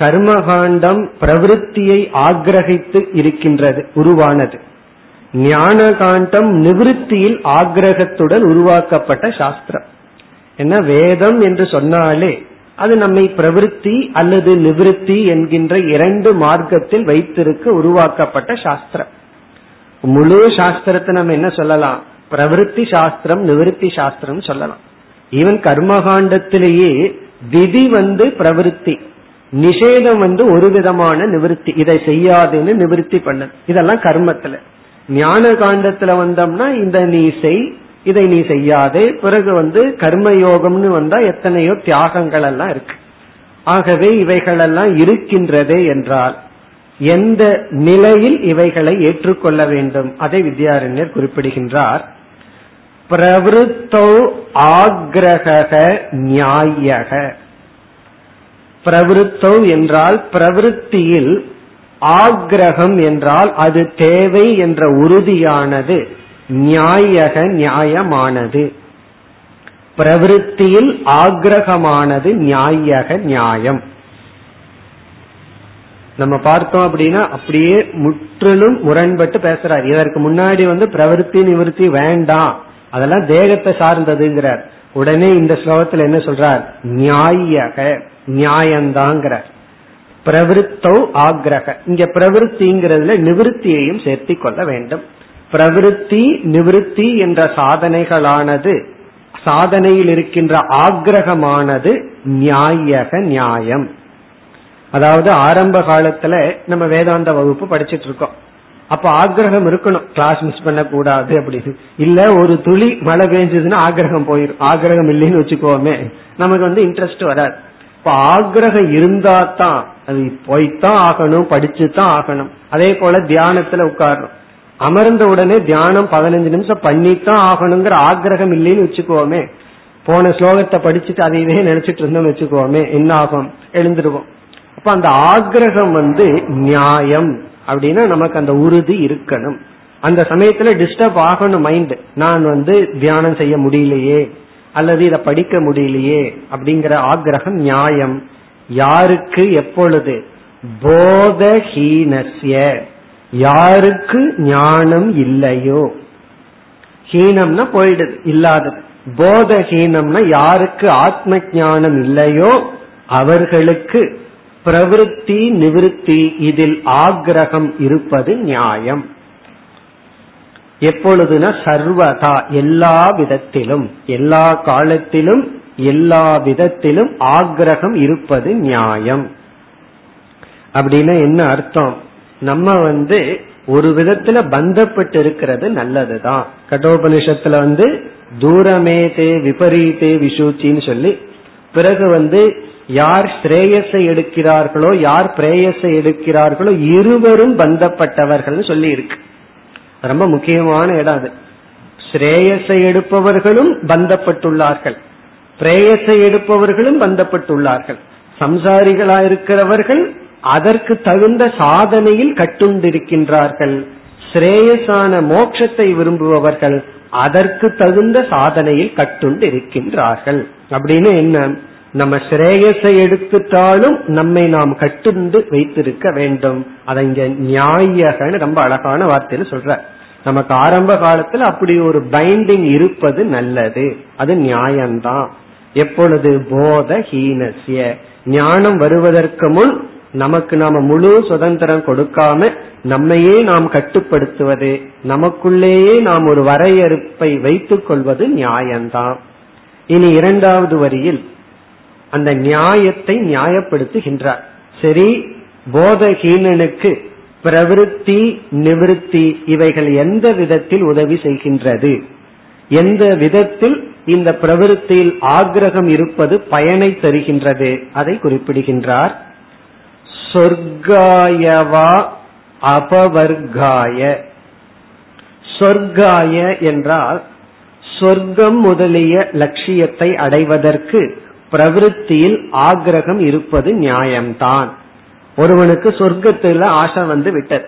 கர்மகாண்டம் பிரவிற்த்தியை ஆக்ரகித்து இருக்கின்றது, உருவானது. ஞான காண்டம் நிவிருத்தியில் ஆக்ரகத்துடன் உருவாக்கப்பட்ட சாஸ்திரம். என்ன வேதம் என்று சொன்னாலே அது நம்மை பிரவிற்த்தி அல்லது நிவிருத்தி என்கின்ற இரண்டு மார்க்கத்தில் வைத்திருக்க உருவாக்கப்பட்ட சாஸ்திரம். முழு சாஸ்திரத்தை நம்ம என்ன சொல்லலாம், பிரவிற்த்தி சாஸ்திரம் நிவிருத்தி சாஸ்திரம் சொல்லலாம். ஈவன் கர்மகாண்டத்திலேயே விதி பிரவிற்த்தி, நிஷேதம் ஒரு விதமான நிவிருத்தி, இதை செய்யாதுன்னு நிவிருத்தி பண்ணது. இதெல்லாம் கர்மத்துல. ஞான காண்டத்துல வந்தோம்னா இந்த நீ செய், இதை நீ செய்யாதே. பிறகு கர்மயோகம்னு வந்தா எத்தனையோ தியாகங்கள் எல்லாம் இருக்கு. ஆகவே இவைகளெல்லாம் இருக்கின்றதே என்றால் எந்த நிலையில் இவைகளை ஏற்றுக்கொள்ள வேண்டும், அதை வித்யாரண்யர் குறிப்பிடுகின்றார். பிரவிருத்தோ ஆக்ரஹக நியாயக. பிரவிருத்தோ என்றால் பிரவிருத்தியில், ஆக்ரகம் என்றால் அது தேவை என்ற உறுதியானது, நியாயக நியாயமானது. பிரவிருத்தியில் ஆக்ரகமானது நியாயக நியாயம். நம்ம பார்த்தோம் அப்படின்னா அப்படியே முற்றிலும் முரண்பட்டு பேசுறார். இதற்கு முன்னாடி பிரவிருத்தி நிவிருத்தி வேண்டாம், அதெல்லாம் தேகத்தை சார்ந்ததுங்கிறார். உடனே இந்த ஸ்லோகத்துல என்ன சொல்றார், நியாயக நியாயம்தாங்கிறார். பிரவிருத்தோ ஆக்ரக, இங்க பிரவிருத்திங்கிறதுல நிவிருத்தியையும் சேர்த்தி கொள்ள வேண்டும். பிரவிருத்தி நிவிருத்தி என்ற சாதனைகளானது, சாதனையில் இருக்கின்ற ஆக்ரகமானது நியாயக நியாயம். அதாவது ஆரம்ப காலத்துல நம்ம வேதாந்த வகுப்பு படிச்சிட்டு இருக்கோம். அப்ப ஆக்ரகம் இருக்கணும், கிளாஸ் மிஸ் பண்ண கூடாது அப்படின்னு. இல்ல ஒரு துளி மழை பெஞ்சதுன்னா ஆக்ரகம் போயிடும். ஆக்ரகம் இல்லைன்னு வச்சுக்கோமே, நமக்கு இன்ட்ரெஸ்ட் வராது. இப்ப ஆக்ரகம் இருந்தா தான் அது போய்தான் ஆகணும், படிச்சுதான் ஆகணும். அதே போல தியானத்துல உட்காரணும், அமர்ந்த உடனே தியானம் 15 நிமிஷம் பண்ணித்தான் ஆகணுங்கிற ஆக்ரகம் இல்லைன்னு வச்சுக்கோமே. போன ஸ்லோகத்தை படிச்சுட்டு அதையே நினைச்சிட்டு இருந்தோம்னு வச்சுக்கோமே, என்ன ஆகும், எழுந்துருவோம். அப்ப அந்த ஆக்ரகம் நியாயம் அப்படின்னா நமக்கு அந்த உறுதி இருக்கணும். அந்த சமயத்துல டிஸ்டர்ப் ஆகணும் மைண்ட். நான் தியானம் செய்ய முடியலையே அல்லது இதை படிக்க முடியலையே அப்படிங்கிற ஆக்ரகம் நியாயம். யாருக்கு எப்பொழுது போதஹீனஸ்ய, யாருக்கு ஞானம் இல்லையோ, ஹீனம்னா போயிடுது இல்லாதது, போதஹீனம்னா யாருக்கு ஆத்ம ஞானம் இல்லையோ அவர்களுக்கு பிரவிருத்தி நிவிருத்தி இதில் ஆக்ரகம் இருப்பது நியாயம். எப்பொழுதுனா சர்வதா, எல்லா விதத்திலும், எல்லா காலத்திலும், எல்லா விதத்திலும் ஆக்ரகம் இருப்பது நியாயம். அப்படின்னா என்ன அர்த்தம், நம்ம ஒரு விதத்துல பந்தப்பட்டு இருக்கிறது நல்லதுதான். கடோபனிஷத்துல தூரமே தே விபரீதே விசூச்சின்னு சொல்லி, பிறகு யார் ஸ்ரேயஸை எடுக்கிறார்களோ யார் பிரேயஸை எடுக்கிறார்களோ இருவரும் பந்தப்பட்டவர்கள் சொல்லி இருக்கு. ரொம்ப முக்கியமான இடம் அது. ஸ்ரேயஸை எடுப்பவர்களும் பந்தப்பட்டுள்ளார்கள், பிரேயஸை எடுப்பவர்களும் பந்தப்பட்டுள்ளார்கள். சம்சாரிகளா இருக்கிறவர்கள் அதற்கு தகுந்த சாதனையில் கட்டுண்டிருக்கின்றார்கள், ஸ்ரேயஸான மோட்சத்தை விரும்புபவர்கள் அதற்கு தகுந்த சாதனையில் கட்டுண்டிருக்கின்றார்கள். அப்படின்னு என்ன, நம்ம ஸ்ரேயஸை எடுத்துட்டாலும் நம்மை நாம் கட்டுண்டு வைத்திருக்க வேண்டும். அதை இங்க நியாயகன்னு ரொம்ப அழகான வார்த்தையில சொல்ற. நமக்கு ஆரம்ப காலத்துல அப்படி ஒரு பைண்டிங் இருப்பது நல்லது, அது நியாயம்தான். எப்பொழுது போதஹீனஸ்ய, ஞானம் வருவதற்கு முன் நமக்கு நாம முழு சுதந்திரம் கொடுக்காம நம்மையே நாம் கட்டுப்படுத்துவது, நமக்குள்ளேயே நாம் ஒரு வரையறுப்பை வைத்துக் கொள்வது நியாயம்தான். இனி இரண்டாவது வரியில் அந்த நியாயத்தை நியாயப்படுத்துகின்றார். சரி, போதஹீனனுக்கு பிரவிருத்தி நிவிருத்தி இவைகள் எந்த விதத்தில் உதவி செய்கின்றது, எந்த விதத்தில் இந்த பிரவிருத்தியில் ஆக்ரகம் இருப்பது பயனை தருகின்றது, அதை குறிப்பிடுகின்றார். சொர்க்காயவா அபவர்காய. சொர்க்காய என்றால் சொர்க்கம் முதலிய லட்சியத்தை அடைவதற்கு பிரவிற்த்தியில் ஆக்ரகம் இருப்பது நியாயம்தான். ஒருவனுக்கு சொர்க்கத்துல ஆசை வந்து விட்டது,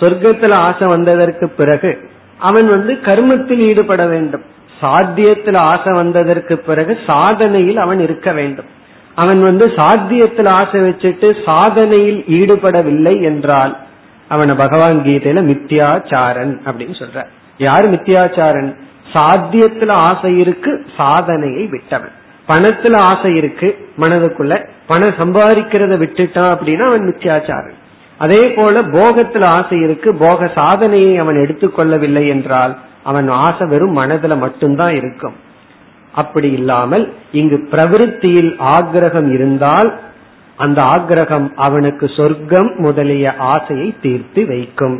சொர்க்கத்துல ஆசை வந்ததற்கு பிறகு அவன் கர்மத்தில் ஈடுபட வேண்டும். சாத்தியத்துல ஆசை வந்ததற்கு பிறகு சாதனையில் அவன் இருக்க வேண்டும். அவன் சாத்தியத்துல ஆசை வச்சுட்டு சாதனையில் ஈடுபடவில்லை என்றால் அவனை பகவான்கீதையில மித்யாச்சாரன் அப்படின்னு சொல்ற. யாரு மித்யாச்சாரன்? சாத்தியத்துல ஆசை இருக்கு, சாதனையை விட்டவன். பணத்துல ஆசை இருக்கு, மனதுக்குள்ள பணம் சம்பாதிக்கிறத விட்டுட்டான் அப்படின்னா அவன் மித்யாச்சாரன். அதே போல போகத்துல ஆசை இருக்கு, போக சாதனையை அவன் எடுத்துக்கொள்ளவில்லை என்றால் அவன் ஆசை வெறும் மனதுல மட்டும்தான் இருக்கும். அப்படி இல்லாமல் இங்கு பிரவிற்த்தியில் ஆக்ரகம் இருந்தால் அந்த ஆக்ரகம் அவனுக்கு சொர்க்கம் முதலிய ஆசையை தீர்த்து வைக்கும்.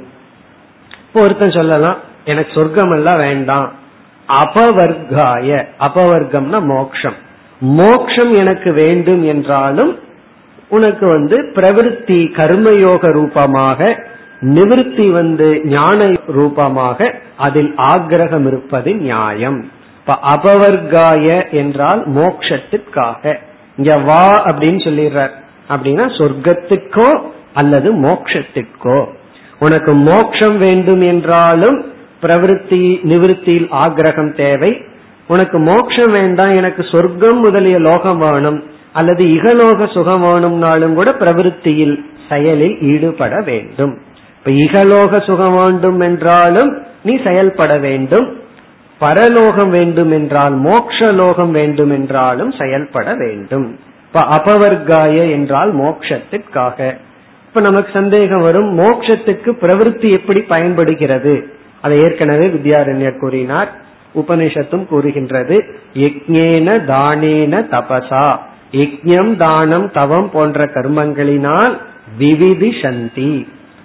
இப்போ ஒருத்தன் சொல்லலாம், எனக்கு சொர்க்கம் எல்லாம் வேண்டாம், அபவர்காய, அபவர்க்கம்னா மோக்ஷம், மோக்ஷம் எனக்கு வேண்டும் என்றாலும் உனக்கு பிரவிற்த்தி கர்மயோக ரூபமாக, நிவிற்த்தி ஞான ரூபமாக, அதில் ஆக்ரகம் இருப்பது நியாயம். இப்ப அபவர்காய என்றால் மோக்ஷத்திற்காக. இங்க வா அப்படின்னு சொல்லிடுறார் அப்படின்னா சொர்க்கத்துக்கோ அல்லது மோக்ஷத்திற்கோ. உனக்கு மோக்ஷம் வேண்டும் என்றாலும் பிரவிற்த்தி நிவிற்த்தியில் ஆக்ரகம் தேவை. உனக்கு மோக்ஷம் வேண்டாம், எனக்கு சொர்க்கம் முதலிய லோகம் வேணும் அல்லது இகலோக சுகம் வேணும்னாலும் கூட பிரவிற்த்தியில் செயலில் ஈடுபட வேண்டும். இப்ப இகலோக சுகம் வேண்டும் என்றாலும் நீ செயல்பட வேண்டும், பரலோகம் வேண்டும் என்றால் மோக்ஷலோகம் வேண்டும் என்றாலும் செயல்பட வேண்டும். இப்ப அபவர்காய என்றால் மோக்ஷத்திற்காக. இப்ப நமக்கு சந்தேகம் வரும், மோக்ஷத்துக்கு பிரவிற்த்தி எப்படி பயன்படுகிறது? அதை ஏற்கனவே வித்யாரண்யர் கூறினார், உபனிஷத்தும் கூறுகின்றது. யக்ஞேன தானேன தபசா, யக்ஞம் தானம் தவம் போன்ற கர்மங்களினால் விவிதிஷந்தி,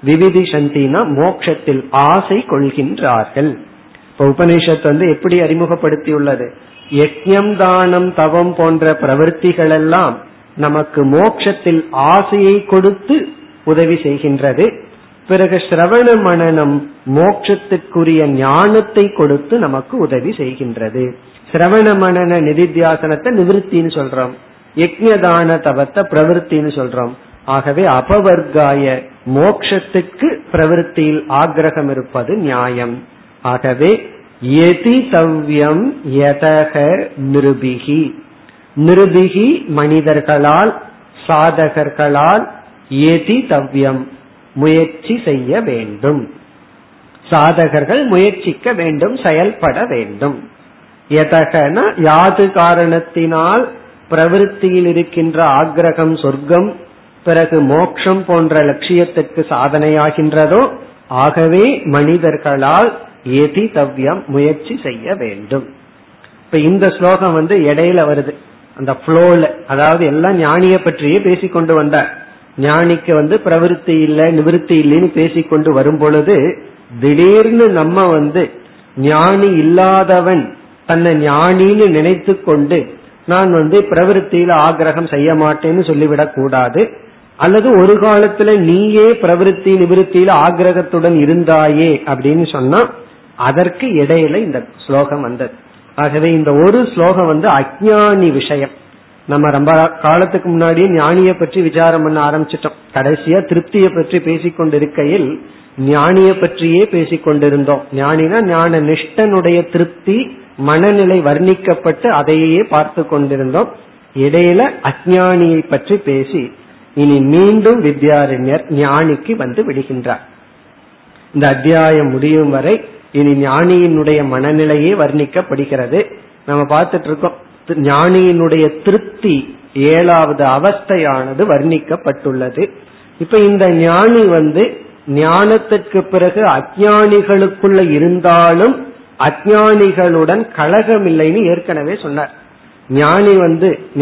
விவிதிஷந்தினா மோட்சத்தில் ஆசை கொள்கின்றார்கள். இப்ப உபனிஷத்து எப்படி அறிமுகப்படுத்தியுள்ளது? யக்ஞம் தானம் தவம் போன்ற பிரவர்த்திகள் எல்லாம் நமக்கு மோட்சத்தில் ஆசையை கொடுத்து உதவி செய்கின்றது. பிறகு சிரவண மனனம் மோட்சத்திற்குரிய ஞானத்தை கொடுத்து நமக்கு உதவி செய்கின்றது. சிரவண மனன நிதித்தியாசனத்தை நிவிற்த்தின்னு சொல்றோம், யக்ஞதான தவத்தை பிரவிற்த்தின்னு சொல்றோம். ஆகவே அபவர்காய மோட்சத்திற்கு பிரவிற்த்தியில் ஆக்ரகம் இருப்பது நியாயம். ஆகவே யதி தவ்யம் யதஹ நிருபிஹி, நிருபிஹி மனிதர்களால் சாதகர்களால் யதி தவ்யம் முயற்சி செய்ய வேண்டும். சாதகர்கள் முயற்சிக்க வேண்டும், செயல்பட வேண்டும். எதகனா யாது காரணத்தினால் பிரவிற்த்தியில் இருக்கின்ற ஆக்ரகம் சொர்க்கம் பிறகு மோட்சம் போன்ற லட்சியத்திற்கு சாதனையாகின்றதோ, ஆகவே மனிதர்களால் ஏதி தவ்யம் முயற்சி செய்ய வேண்டும். இப்ப இந்த ஸ்லோகம் இடையில வருது அந்த ஃப்ளோல, அதாவது எல்லாம் ஞானியை பற்றியே பேசிக்கொண்டு வந்தார். ஞானிக்கு பிரவிற்த்தி இல்லை நிவிற்த்தி இல்லைன்னு பேசிக்கொண்டு வரும் பொழுது திடீர்னு நம்ம ஞானி இல்லாதவன் தன்னை ஞானின்னு நினைத்து கொண்டு நான் பிரவிற்த்தியில ஆக்ரகம் செய்ய மாட்டேன்னு சொல்லிவிடக் கூடாது. அல்லது ஒரு காலத்துல நீயே பிரவிற்த்தி நிவிற்த்தியில ஆக்ரகத்துடன் இருந்தாயே அப்படின்னு சொன்னா அதற்கு இடையில இந்த ஸ்லோகம் வந்தது. ஆகவே இந்த ஒரு ஸ்லோகம் அஞ்ஞானி விஷயம். நம்ம ரொம்ப காலத்துக்கு முன்னாடியே ஞானியை பற்றி விசாரம் பண்ண ஆரம்பிச்சிட்டோம். கடைசியா திருப்தியை பற்றி பேசிக்கொண்டிருக்கையில் ஞானியை பற்றியே பேசிக்கொண்டிருந்தோம். ஞானினா ஞான நிஷ்டனுடைய திருப்தி மனநிலை வர்ணிக்கப்பட்டு அதையே பார்த்து கொண்டிருந்தோம். இடையில அஞ்ஞானியை பற்றி பேசி இனி மீண்டும் வித்யாரண்யர் ஞானிக்கு விடுகின்றார். இந்த அத்தியாயம் முடியும் வரை இனி ஞானியினுடைய மனநிலையே வர்ணிக்கப்படுகிறது. நம்ம பார்த்துட்டு இருக்கோம் ஞானியினுடைய திருப்தி ஏழாவது அவஸ்தையானது வர்ணிக்கப்பட்டுள்ளது. இப்ப இந்த ஞானி ஞானத்திற்கு பிறகு அஞ்ஞானிகளுக்குள்ள இருந்தாலும் அஞ்ஞானிகளுடன் கலகம் இல்லைன்னு ஏற்கனவே சொன்னார். ஞானி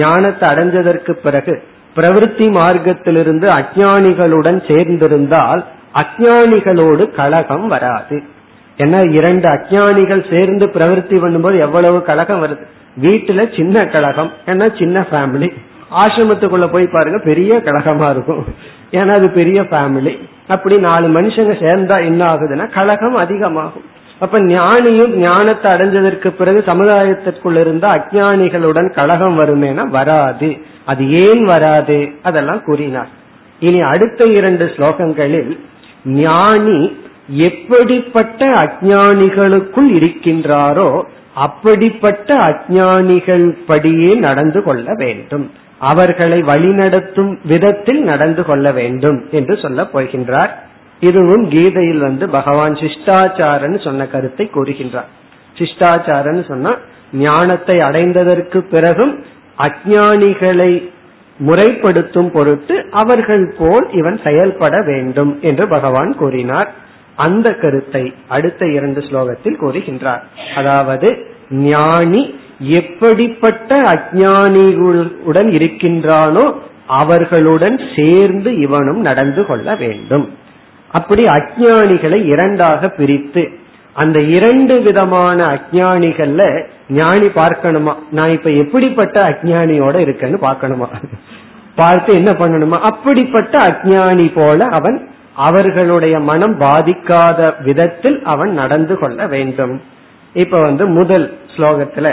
ஞானத்தை அடைஞ்சதற்கு பிறகு பிரவிற்த்தி மார்க்கத்திலிருந்து அஞ்ஞானிகளுடன் சேர்ந்திருந்தால் அஞ்ஞானிகளோடு கலகம் வராது. ஏன்னா இரண்டு அஞ்ஞானிகள் சேர்ந்து பிரவிற்த்தி பண்ணும்போது எவ்வளவு கலகம் வருது. வீட்டுல சின்ன கழகம், ஏன்னா சின்ன ஃபேமிலி. ஆசிரமத்துக்குள்ள போய் பாருங்க, பெரிய கழகமா இருக்கும், ஏன்னா அது பெரிய ஃபேமிலி. அப்படி நாலு மனுஷங்க சேர்ந்தா என்ன ஆகுதுன்னா கழகம் அதிகமாகும். அப்ப ஞானியும் ஞானத்தை அடைஞ்சதற்கு பிறகு சமுதாயத்திற்குள் இருந்த அஞ்ஞானிகளுடன் கலகம் வருமேனா வராது. அது ஏன் வராது அதெல்லாம் கூறினார். இனி அடுத்த 2 ஸ்லோகங்களில் ஞானி எப்படிப்பட்ட அஞ்ஞானிகளுக்குள் இருக்கின்றாரோ அப்படிப்பட்ட அஞ்ஞானிகள் படியே நடந்து கொள்ள வேண்டும், அவர்களை வழிநடத்தும் விதத்தில் நடந்து கொள்ள வேண்டும் என்று சொல்ல போகின்றார். இதுவும் கீதையில் பகவான் சிஷ்டாச்சாரன் சொன்ன கருத்தை கூறுகின்றார். சிஷ்டாச்சாரன் சொன்னா ஞானத்தை அடைந்ததற்கு பிறகும் அஞ்ஞானிகளை முறைப்படுத்தும் பொருட்டு அவர்கள் போல் இவன் செயல்பட வேண்டும் என்று பகவான் கூறினார். அந்த கருத்தை அடுத்த 2 ஸ்லோகத்தில் கூறுகின்றார். அதாவது ஞானி எப்படிப்பட்ட அஞ்ஞானிகளுடன் இருக்கின்றானோ அவர்களுடன் சேர்ந்து இவனும் நடந்து கொள்ள வேண்டும். அப்படி அஞ்ஞானிகளை 2ஆக பிரித்து அந்த 2 விதமான அஞ்ஞானிகள்ல ஞானி பார்க்கணுமா, நான் இப்ப எப்படிப்பட்ட அஞ்ஞானியோட இருக்கேன்னு பார்க்கணுமா, பார்த்து என்ன பண்ணணுமா, அப்படிப்பட்ட அஞ்ஞானி போல அவன் அவர்களுடைய மனம் பாதிக்காத விதத்தில் அவன் நடந்து கொள்ள வேண்டும். இப்ப முதல் ஸ்லோகத்துல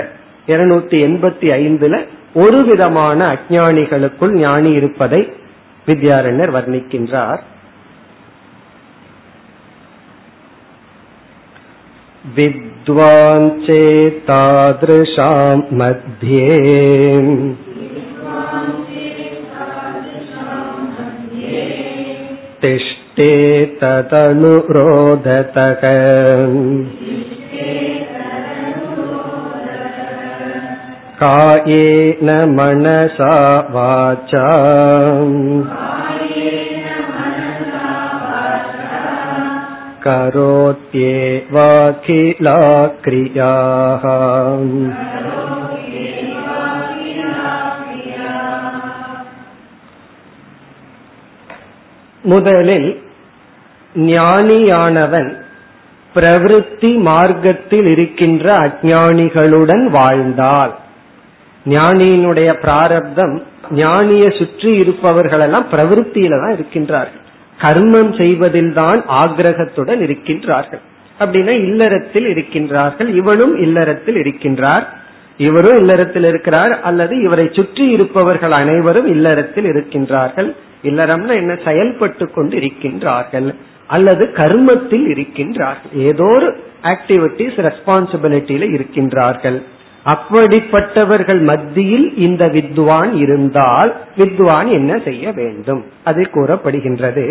285 ஒரு விதமான அஞ்ஞானிகளுக்குள் ஞானி இருப்பதை வித்யாரண்யர் வர்ணிக்கின்றார். வித்வான் சேதாத்ருஷாம் மத்யே திஷ்டே ததனுரோததகம் காயேன மனசா வாசா கரோத்யேவாகிலாக்ரியாஹ. முதலில் ஞானியானவன் பிரவிற்த்தி மார்க்கத்தில் இருக்கின்ற அஞ்ஞானிகளுடன் வாழ்ந்தால், ஞானியினுடைய பிராரப்தம் ஞானிய சுற்றி இருப்பவர்களெல்லாம் பிரவிற்த்தியில தான் இருக்கின்றார்கள், கர்மம் செய்வதில் தான் ஆக்ரகத்துடன் இருக்கின்றார்கள். அப்படின்னா இல்லறத்தில் இருக்கின்றார்கள், இவனும் இல்லறத்தில் இருக்கின்றார், இவரும் இல்லறத்தில் இருக்கிறார், அல்லது இவரை சுற்றி இருப்பவர்கள் அனைவரும் இல்லறத்தில் இருக்கின்றார்கள். இல்லறம்னா என்ன, செயல்பட்டு கொண்டு இருக்கின்றார்கள் அல்லது கர்மத்தில் இருக்கின்றார்கள், ஏதோ ஒரு ஆக்டிவிட்டிஸ் ரெஸ்பான்சிபிலிட்டியில இருக்கின்றார்கள். அப்படிப்பட்டவர்கள் மத்தியில் இந்த வித்வான் இருந்தால் வித்வான் என்ன செய்ய வேண்டும் அது கூறப்படுகின்றது.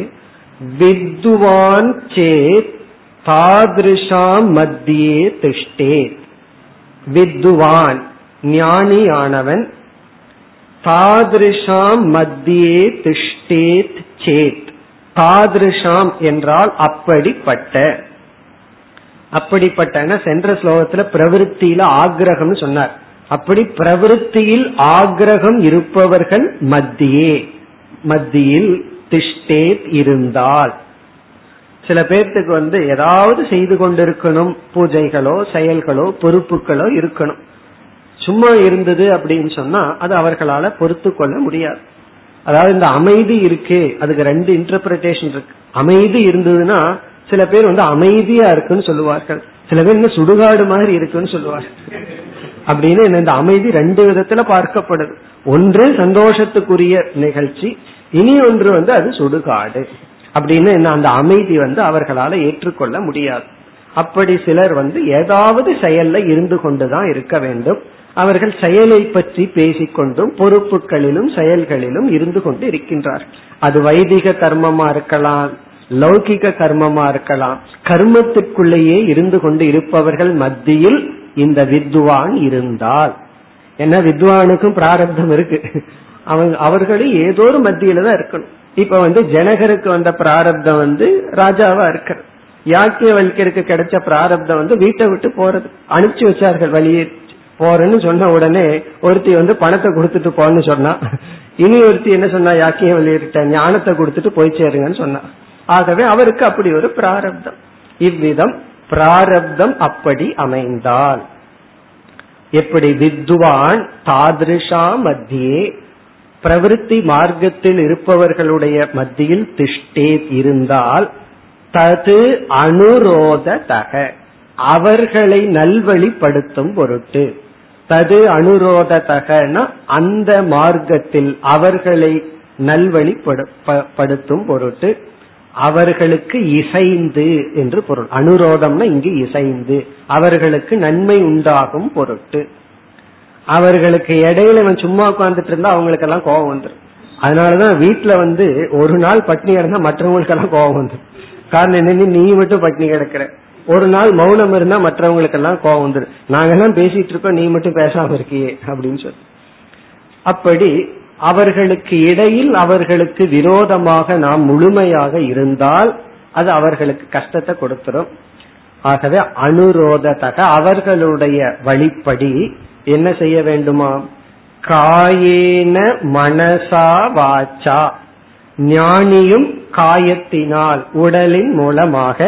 வித்வான் சேத் தாத்ருஷாம் மத்தியே திஷ்டேத். வித்வான் ஞானியானவன் தாத்ருஷாம் மத்தியே திஷ்டேத் சேத். தாத்ருஷாம் என்றால் அப்படிப்பட்ட, அப்படிப்பட்ட சென்ற ஸ்லோகத்துல பிரவிற்த்தியில ஆக்ரகம் சொன்னார். அப்படி பிரவிற்த்தியில் ஆக்ரகம் இருப்பவர்கள் மத்தியே, மத்தியில் திஷ்டேத் இருந்தால். சில பேர்த்துக்கு ஏதாவது செய்து கொண்டிருக்கணும், பூஜைகளோ செயல்களோ பொறுப்புகளோ இருக்கணும். சும்மா இருந்தது அப்படின்னு சொன்னா அது அவர்களால பொறுத்து கொள்ள முடியாது. அதாவது இந்த அமைதி இருக்கு, அதுக்கு 2 இன்டர்பிரிட்டேஷன் இருக்கு. அமைதி இருந்ததுன்னா சில பேர் அமைதியா இருக்குன்னு சொல்லுவார்கள், சில பேர் இன்னும் சுடுகாடு மாதிரி இருக்குன்னு சொல்லுவார்கள். அப்படின்னு இந்த அமைதி 2 விதத்துல பார்க்கப்படுது. ஒன்று சந்தோஷத்துக்குரிய நிகழ்ச்சி, இனி ஒன்று அது சுடுகாடு. அப்படின்னு அந்த அமைதி அவர்களால ஏற்றுக்கொள்ள முடியாது. அப்படி சிலர் ஏதாவது செயல்ல இருந்து கொண்டுதான் இருக்க வேண்டும், அவர்கள் செயலை பற்றி பேசிக்கொண்டும் பொறுப்புகளிலும் செயல்களிலும் இருந்து கொண்டு இருக்கின்றார்கள். அது வைதிக தர்மமா இருக்கலாம், லௌகிக கர்மமா இருக்கலாம், கர்மத்திற்குள்ளேயே இருந்து கொண்டு இருப்பவர்கள் மத்தியில் இந்த வித்வான் இருந்தால். ஏன்னா வித்வானுக்கும் பிராரப்தம் இருக்கு, அவர்களும் ஏதோ ஒரு மத்தியில தான் இருக்கணும். இப்ப ஜனகருக்கு வந்த பிராரப்தம் ராஜாவா இருக்க, யாக்கியவல்யருக்கு கிடைச்ச பிராரப்தம் வீட்டை விட்டு போறது, அனுப்பிச்சு வச்சார்கள் வழியே போறேன்னு சொன்ன உடனே ஒருத்தி பணத்தை கொடுத்துட்டு போன்னு சொன்னா, இனி ஒருத்தி என்ன சொன்னா, யாக்கியவல்யர்கிட்ட ஞானத்தை கொடுத்துட்டு போய் சேருங்கன்னு சொன்னா. ஆகவே அவருக்கு அப்படி ஒரு பிராரப்தம். இவ்விதம் பிராரப்தம் அப்படி அமைந்தால் எப்படி வித்வான் தாத்ருஷா மத்தியே பிரவிற்த்தி மார்க்கத்தில் இருப்பவர்களுடைய மத்தியில் திஷ்டே இருந்தால் தது அனுரோததக, அவர்களை நல்வழிப்படுத்தும் பொருட்டு. தது அனுரோததகன அந்த மார்க்கத்தில் அவர்களை நல்வழிப்படுத்தும் பொருட்டு, அவர்களுக்கு இசைந்து என்று பொருள். அனுரோதம்னா இங்கு இசைந்து, அவர்களுக்கு நன்மை உண்டாகும் பொருட்டு. அவர்களுக்கு இடையில இவன் சும்மா உட்கார்ந்துட்டு இருந்தா அவங்களுக்கு எல்லாம் கோபம் வந்துடும். அதனாலதான் வீட்டுல வந்து ஒரு நாள் பட்னி கிடந்தா மற்றவங்களுக்கு எல்லாம் கோபம் வந்துடும். காரணம் என்னன்னு, நீ மட்டும் பட்னி கிடக்குற. ஒரு நாள் மௌனம் இருந்தா மற்றவங்களுக்கு எல்லாம் கோபம் வந்துடும். நாங்கெல்லாம் பேசிட்டு இருக்கோம், நீ மட்டும் பேசாம இருக்கியே அப்படின்னு சொல்லி. அப்படி அவர்களுக்கு இடையில் அவர்களுக்கு விரோதமாக நாம் முழுமையாக இருந்தால் அது அவர்களுக்கு கஷ்டத்தை கொடுத்துரும். ஆகவே அனுரோதத்தக அவர்களுடைய வழிப்படி என்ன செய்ய வேண்டுமா, காயேன மனசா வாச்சா, ஞானியும் காயத்தினால் உடலின் மூலமாக,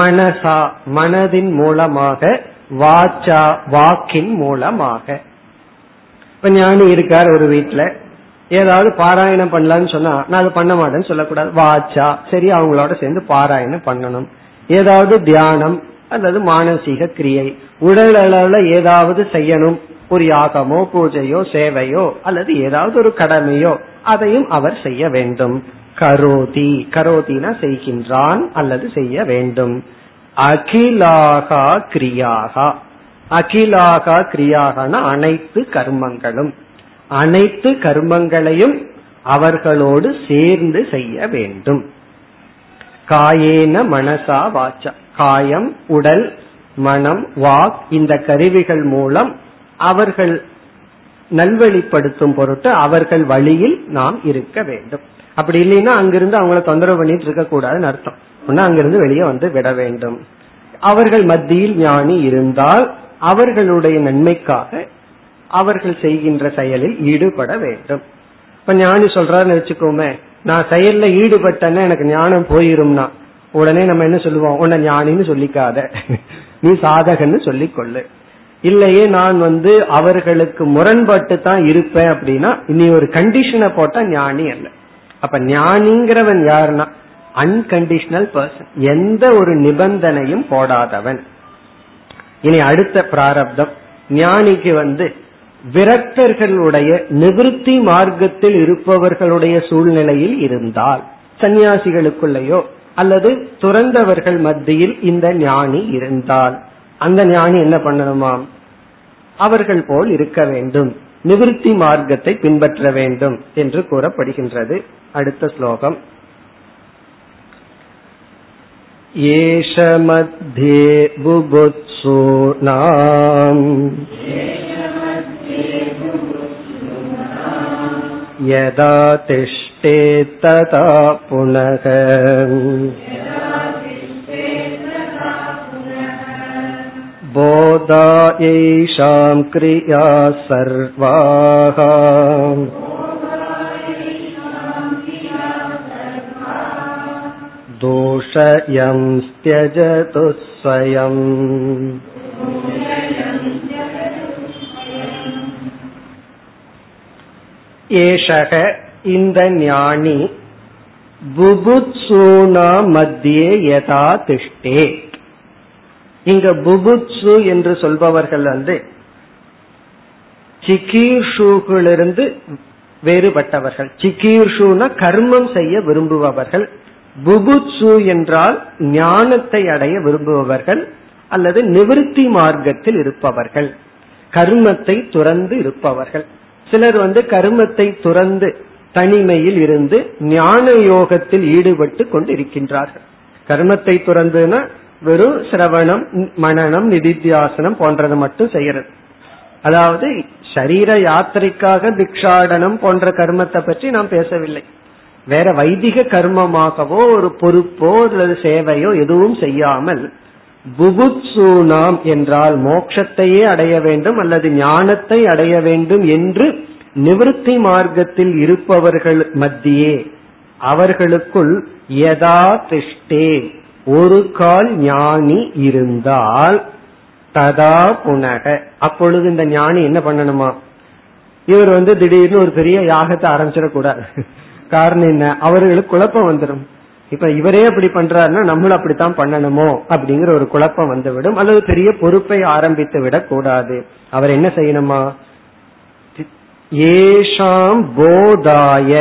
மனசா மனதின் மூலமாக, வாச்சா வாக்கின் மூலமாக. இப்ப ஞானி இருக்கார் ஒரு வீட்டுல, ஏதாவது பாராயணம் பண்ணலான்னு சொன்னா நான் அது பண்ண மாட்டேன்னு சொல்லக்கூடாது. வாச்சா சரி, அவங்களோட சேர்ந்து பாராயணம் பண்ணணும். ஏதாவது தியானம் அல்லது மானசீக கிரியை, உடல் அளவுல ஏதாவது செய்யணும், ஒரு யாகமோ பூஜையோ சேவையோ அல்லது ஏதாவது ஒரு கடமையோ, அதையும் அவர் செய்ய வேண்டும். கரோதி, கரோதினா செய்கின்றான் அல்லது செய்ய வேண்டும். அகிலாகா கிரியாகா, அகிலாகா கிரியாகனா அனைத்து கர்மங்களும், அனைத்து கர்மங்களையும் அவர்களோடு சேர்ந்து செய்ய வேண்டும். காயேன மனசா வாச்சா, காயம் உடல், மனம், வாக், இந்த கருவிகள் மூலம் அவர்கள் நல்வழிப்படுத்தும் பொருட்டு அவர்கள் வழியில் நாம் இருக்க வேண்டும். அப்படி இல்லைன்னா அங்கிருந்து அவங்களை தொந்தரவு பண்ணிட்டு இருக்க கூடாதுன்னு அர்த்தம். ஒன்னா அங்கிருந்து வெளியே வந்து விட வேண்டும். அவர்கள் மத்தியில் ஞானி இருந்தால் அவர்களுடைய நன்மைக்காக அவர்கள் செய்கின்ற செயலில் ஈடுபட வேண்டும். இப்ப ஞானி சொல்றாருன்னு வச்சுக்கோமே, நான் செயல்ல ஈடுபட்டேன்னா எனக்கு ஞானம் போயிரும்னா உடனே நம்ம என்ன சொல்லுவோம், உன்னை ஞானின்னு சொல்லிக்காத, நீ சாதகன்னு சொல்லிக்கொள்ளு. இல்லையே நான் வந்து அவர்களுக்கு முரண்பட்டு தான் இருப்பேன் அப்படின்னா இனி ஒரு கண்டிஷனை போட்டா ஞானி அல்ல. அப்ப ஞானிங்கிறவன் யாருன்னா அன்கண்டிஷனல் பர்சன், எந்த ஒரு நிபந்தனையும் போடாதவன். இனி அடுத்த பிராரப்தம், ஞானிக்கு வந்து விரக்தர்களுடைய நிவிருத்தி மார்க்கத்தில் இருப்பவர்களுடைய சூழ்நிலையில் இருந்தால், சன்னியாசிகளுக்குள்ளேயோ அல்லது துறந்தவர்கள் மத்தியில் இந்த ஞானி இருந்தால், அந்த ஞானி என்ன பண்ணணுமாம், அவர்கள் போல் இருக்க வேண்டும், நிவிருத்தி மார்க்கத்தை பின்பற்ற வேண்டும் என்று கூறப்படுகின்றது. அடுத்த ஸ்லோகம், ஏஷ மத்யே புபுத்சூனாம் யதா திஷ்டே ததா புனக போதாயேஷாம் கிரியா சர்வாஹ தோஷயம் ஸ்த்யஜது ஸ்வயம். ஏஷக இந்த ஞானி, புபுத்சூனா மத்தியே யதா திஷ்டே, இங்க புபுட்சு என்று சொல்பவர்கள் வந்து சிகீர்ஷுகளிலிருந்து வேறுபட்டவர்கள். சிகீர்ஷுனா கர்மம் செய்ய விரும்புபவர்கள், புபுட்சு என்றால் ஞானத்தை அடைய விரும்புபவர்கள் அல்லது நிவிருத்தி மார்க்கத்தில் இருப்பவர்கள், கர்மத்தை துறந்து இருப்பவர்கள். சிலர் வந்து கர்மத்தை துறந்து தனிமையில் இருந்து ஞான யோகத்தில் ஈடுபட்டு கொண்டு இருக்கின்றார்கள். கர்மத்தை துறந்துனா வெறும் சிரவணம், மனனம், நிதித்தியாசனம் போன்றது மட்டும் செய்யறது. அதாவது சரீர யாத்திரைக்காக பிக்ஷாடனம் போன்ற கர்மத்தை பற்றி நாம் பேசவில்லை. வேற வைதிக கர்மமாகவோ ஒரு பொறுப்போ அல்லது சேவையோ எதுவும் செய்யாமல், புபுத்சூனாம் என்றால் மோட்சத்தையே அடைய வேண்டும் அல்லது ஞானத்தை அடைய வேண்டும் என்று நிவிருத்தி மார்க்கத்தில் இருப்பவர்கள் மத்தியே அவர்களுக்குள் யதா திஷ்டே ஒரு கால் ஞானி இருந்தால், ததா புனக அப்பொழுது இந்த ஞானி என்ன பண்ணணுமா, இவர் வந்து திடீர்னு ஒரு பெரிய யாகத்தை ஆரம்பிச்சிடக்கூடாது. காரணம் என்ன, அவர்களுக்கு குழப்பம் வந்துடும். இப்ப இவரே அப்படி பண்றாருன்னா நம்மளும் அப்படித்தான் பண்ணணுமோ அப்படிங்கிற ஒரு குழப்பம் வந்துவிடும், அல்லது பெரிய பொறுப்பை ஆரம்பித்து விடக் கூடாது. அவர் என்ன செய்யணுமா, ஏஷாம் போதாய,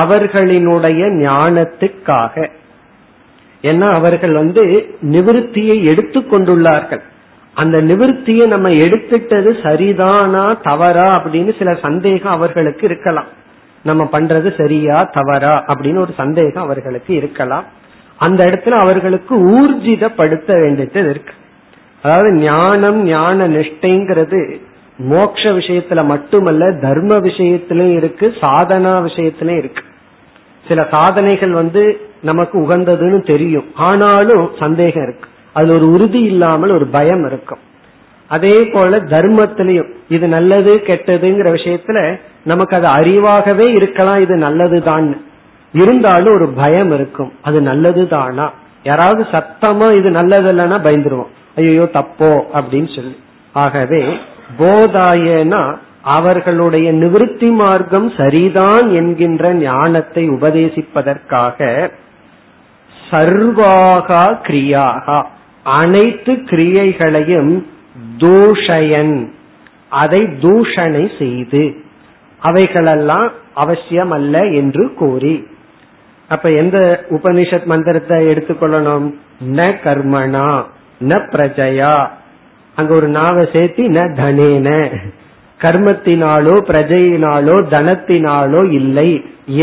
அவர்களினுடைய ஞானத்துக்காக. ஏன்னா அவர்கள் நிவிருத்தியை எடுத்து கொண்டுள்ளார்கள். அந்த நிவிருத்தியை நம்ம எடுத்துட்டது சரிதானா தவறா அப்படின்னு சில சந்தேகம் அவர்களுக்கு இருக்கலாம். நம்ம பண்றது சரியா தவறா அப்படின்னு ஒரு சந்தேகம் அவர்களுக்கு இருக்கலாம். அந்த இடத்துல அவர்களுக்கு ஊர்ஜிதப்படுத்த வேண்டியது இருக்கு. அதாவது ஞானம், ஞான நிஷ்டைங்கிறது மோட்ச விஷயத்துல மட்டுமல்ல, தர்ம விஷயத்திலும் இருக்கு, சாதனா விஷயத்திலும் இருக்கு. சில சாதனைகள் நமக்கு உகந்ததுன்னு தெரியும், ஆனாலும் சந்தேகம் இருக்கு, அதுல ஒரு உறுதி இல்லாமல் ஒரு பயம் இருக்கும். அதே போல தர்மத்திலையும் இது நல்லது கெட்டதுங்கிற விஷயத்துல நமக்கு அது அறிவாகவே இருக்கலாம், இது நல்லதுதான், இருந்தாலும் ஒரு பயம் இருக்கும், அது நல்லதுதானா. யாராவது சத்தமா இது நல்லது இல்லைன்னா பயந்துருவோம், ஐயோ தப்போ அப்படின்னு சொல்லி. ஆகவே போதாயனா அவர்களுடைய நிவிருத்தி மார்க்கம் சரிதான் என்கின்ற ஞானத்தை உபதேசிப்பதற்காக சர்வாகா கிரியாகா, அனைத்து கிரியைகளையும் தூஷயன், அதை தூஷணை செய்து, அவைகளெல்லாம் அவசியம் அல்ல என்று கூறி. அப்ப எந்த உபனிஷத் மந்திரத்தை எடுத்துக்கொள்ளணும், ந கர்மணா ந பிரஜயா, அங்க ஒரு நாவை சேர்த்தி ந தனேன, கர்மத்தினாலோ பிரஜையினாலோ தனத்தினாலோ இல்லை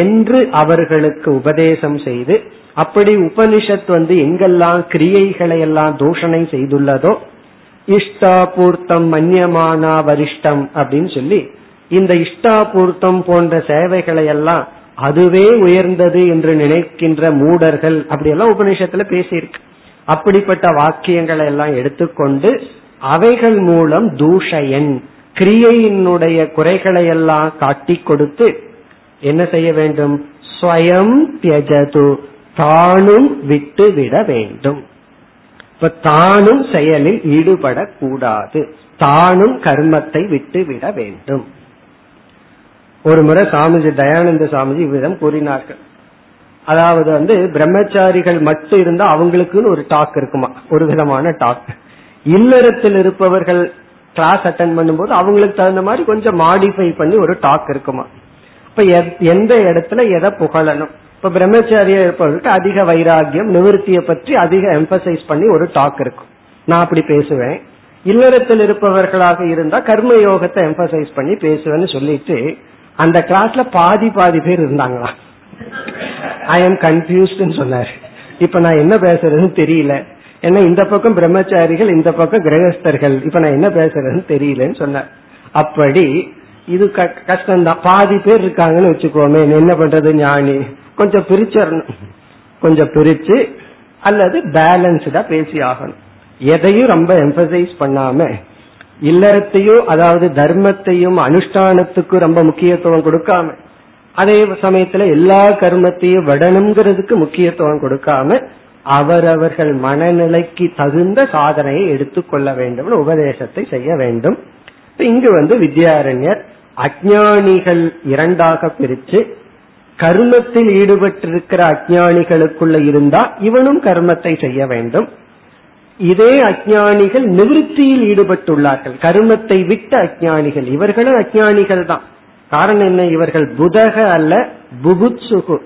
என்று அவர்களுக்கு உபதேசம் செய்து, அப்படி உபனிஷத் எங்கெல்லாம் கிரியைகளை எல்லாம் தூஷணை செய்துள்ளதோ, இஷ்டாபூர்த்தம் மன்யமானா வரிஷ்டம் அப்படின்னு சொல்லி, இந்த இஷ்டாபூர்த்தம் போன்ற சேவைகளை எல்லாம் அதுவே உயர்ந்தது என்று நினைக்கின்ற மூடர்கள் அப்படியெல்லாம் உபனிஷத்துல பேசியிருக்கு. அப்படிப்பட்ட வாக்கியங்களை எல்லாம் எடுத்துக்கொண்டு அவைகள் மூலம் தூஷயன், கிரியையினுடைய குறைகளை எல்லாம் காட்டி கொடுத்து என்ன செய்ய வேண்டும், ஸ்வயம் த்யஜது, தானும் விட்டுவிட வேண்டும். இப்ப தானும் செயலில் ஈடுபடக்கூடாது, தானும் கர்மத்தை விட்டுவிட வேண்டும். ஒரு முறை சாமிஜி, தயானந்த சாமிஜி இவ்விதம் கூறினார்கள். அதாவது பிரம்மச்சாரிகள் மட்டும் இருந்தா அவங்களுக்குன்னு ஒரு டாக் இருக்குமா, ஒரு விதமான டாக். இல்லறத்தில் இருப்பவர்கள் கிளாஸ் அட்டன் பண்ணும் போது அவங்களுக்கு தகுந்த மாதிரி கொஞ்சம் மாடிஃபை பண்ணி ஒரு டாக் இருக்குமா. இப்ப எந்த இடத்துல எதை புகழணும், இப்ப பிரம்மச்சாரியா இருப்பவர்களுக்கு அதிக வைராகியம், நிவர்த்தியை பற்றி அதிக எம்பசைஸ் பண்ணி ஒரு டாக் இருக்கும், நான் அப்படி பேசுவேன். இல்லறத்தில் இருப்பவர்களாக இருந்தா கர்ம யோகத்தை எம்பசைஸ் பண்ணி பேசுவேன்னு சொல்லிட்டு அந்த கிளாஸ்ல பாதி பாதி பேர் இருந்தாங்களா. ஐ எம் கன்ஃபியூஸ்டுன்னு சொன்னாரு. இப்ப நான் என்ன பேசுறதுன்னு தெரியல, ஏன்னா இந்த பக்கம் பிரம்மச்சாரிகள், இந்த பக்கம் கிரகஸ்தர்கள், இப்ப நான் என்ன பேசுறதுன்னு தெரியலன்னு சொன்னார். அப்படி இது கஷ்டம்தான், பாதி பேர் இருக்காங்கன்னு வச்சுக்கோமே, என்ன பண்றது ஞானி, கொஞ்சம் பிரிச்சிடணும், கொஞ்சம் பிரிச்சு அல்லது பேலன்ஸ்டா பேசி ஆகணும். எதையும் ரொம்ப எம்பசைஸ் பண்ணாம, இல்லறத்தையும் அதாவது தர்மத்தையும் அனுஷ்டானத்துக்கும் ரொம்ப முக்கியத்துவம் கொடுக்காம, அதே சமயத்துல எல்லா கர்மத்தையும் விடணுங்கிறதுக்கு முக்கியத்துவம் கொடுக்காம, அவரவர்கள் மனநிலைக்கு தகுந்த சாதனையை எடுத்துக்கொள்ள வேண்டும், உபதேசத்தை செய்ய வேண்டும். இங்கு வித்யாரண்யர் அஞ்ஞானிகள் இரண்டாக பிரிச்சு, கர்மத்தில் ஈடுபட்டிருக்கிற அஞ்ஞானிகளுக்குள்ள இருந்தா இவனும் கர்மத்தை செய்ய வேண்டும், இதே அஞ்ஞானிகள் நிவிருத்தியில் ஈடுபட்டுள்ளார்கள், கர்மத்தை விட்ட அஞ்ஞானிகள், இவர்களும் அஞ்ஞானிகள் தான். காரணம் என்ன, இவர்கள் புதக அல்ல புபுட்சுகு,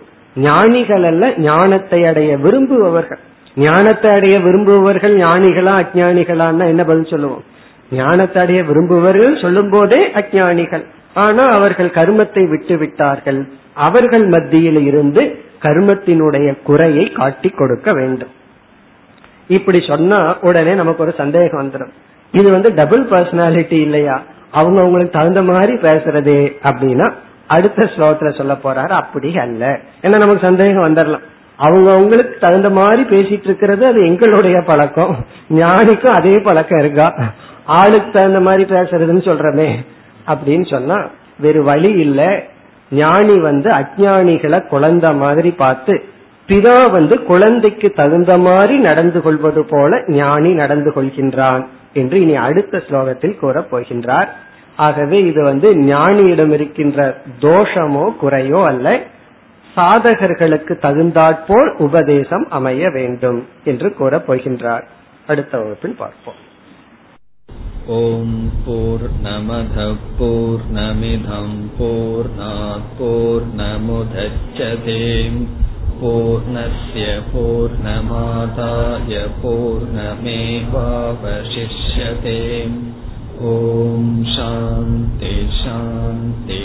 ஞானிகள் அல்ல, ஞானத்தை அடைய விரும்புபவர்கள். ஞானத்தை அடைய விரும்புபவர்கள் ஞானிகளா அஞ்ஞானிகளான்னா என்ன பதில் சொல்லுவோம், ஞானத்தை அடைய விரும்புபவர்கள் சொல்லும் போதே அஞ்ஞானிகள். ஆனா அவர்கள் கர்மத்தை விட்டு விட்டார்கள், அவர்கள் மத்தியில் இருந்து கர்மத்தினுடைய குறையை காட்டி கொடுக்க வேண்டும். இப்படி சொன்னா உடனே நமக்கு ஒரு சந்தேகம் வந்துடும், இது டபுள் பர்சனாலிட்டி இல்லையா, அவங்க அவங்களுக்கு தகுந்த மாதிரி பேசுறதே அப்படின்னா. அடுத்த ஸ்லோகத்துல சொல்ல போறாரு அப்படி அல்ல. ஏன்னா நமக்கு சந்தேகம் வந்துடலாம், அவங்க அவங்களுக்கு தகுந்த மாதிரி பேசிட்டு இருக்கிறது அது எங்களுடைய பழக்கம், ஞானிக்கும் அதே பழக்கம் இருக்கா, ஆளுக்கு தகுந்த மாதிரி பேசுறதுன்னு சொல்றமே அப்படின்னு சொன்னா வேறு வழி இல்ல. ஞானி அஞ்ஞானிகளை குழந்தை மாதிரி பார்த்து, பிதா குழந்தைக்கு தகுந்த மாதிரி நடந்து கொள்வது போல ஞானி நடந்து கொள்கின்றான் என்று இனி அடுத்த ஸ்லோகத்தில் கூறப் போகின்றார். ஆகவே இது ஞானியிடம் இருக்கின்ற தோஷமோ குறையோ அல்ல, சாதகர்களுக்கு தகுந்தாற்போல் உபதேசம் அமைய வேண்டும் என்று கூறப் போகின்றார். அடுத்த வகுப்பில் பார்ப்போம். ஓம் பூர்ணமத பூர்ணமிதம் பூர்ணாத் பூர்ணமுதச்யதே பூர்ணஸ்ய பூர்ணமாதாய பூர்ணமேவாவசிஷ்யதே. ஓம் சாந்தி சாந்தி.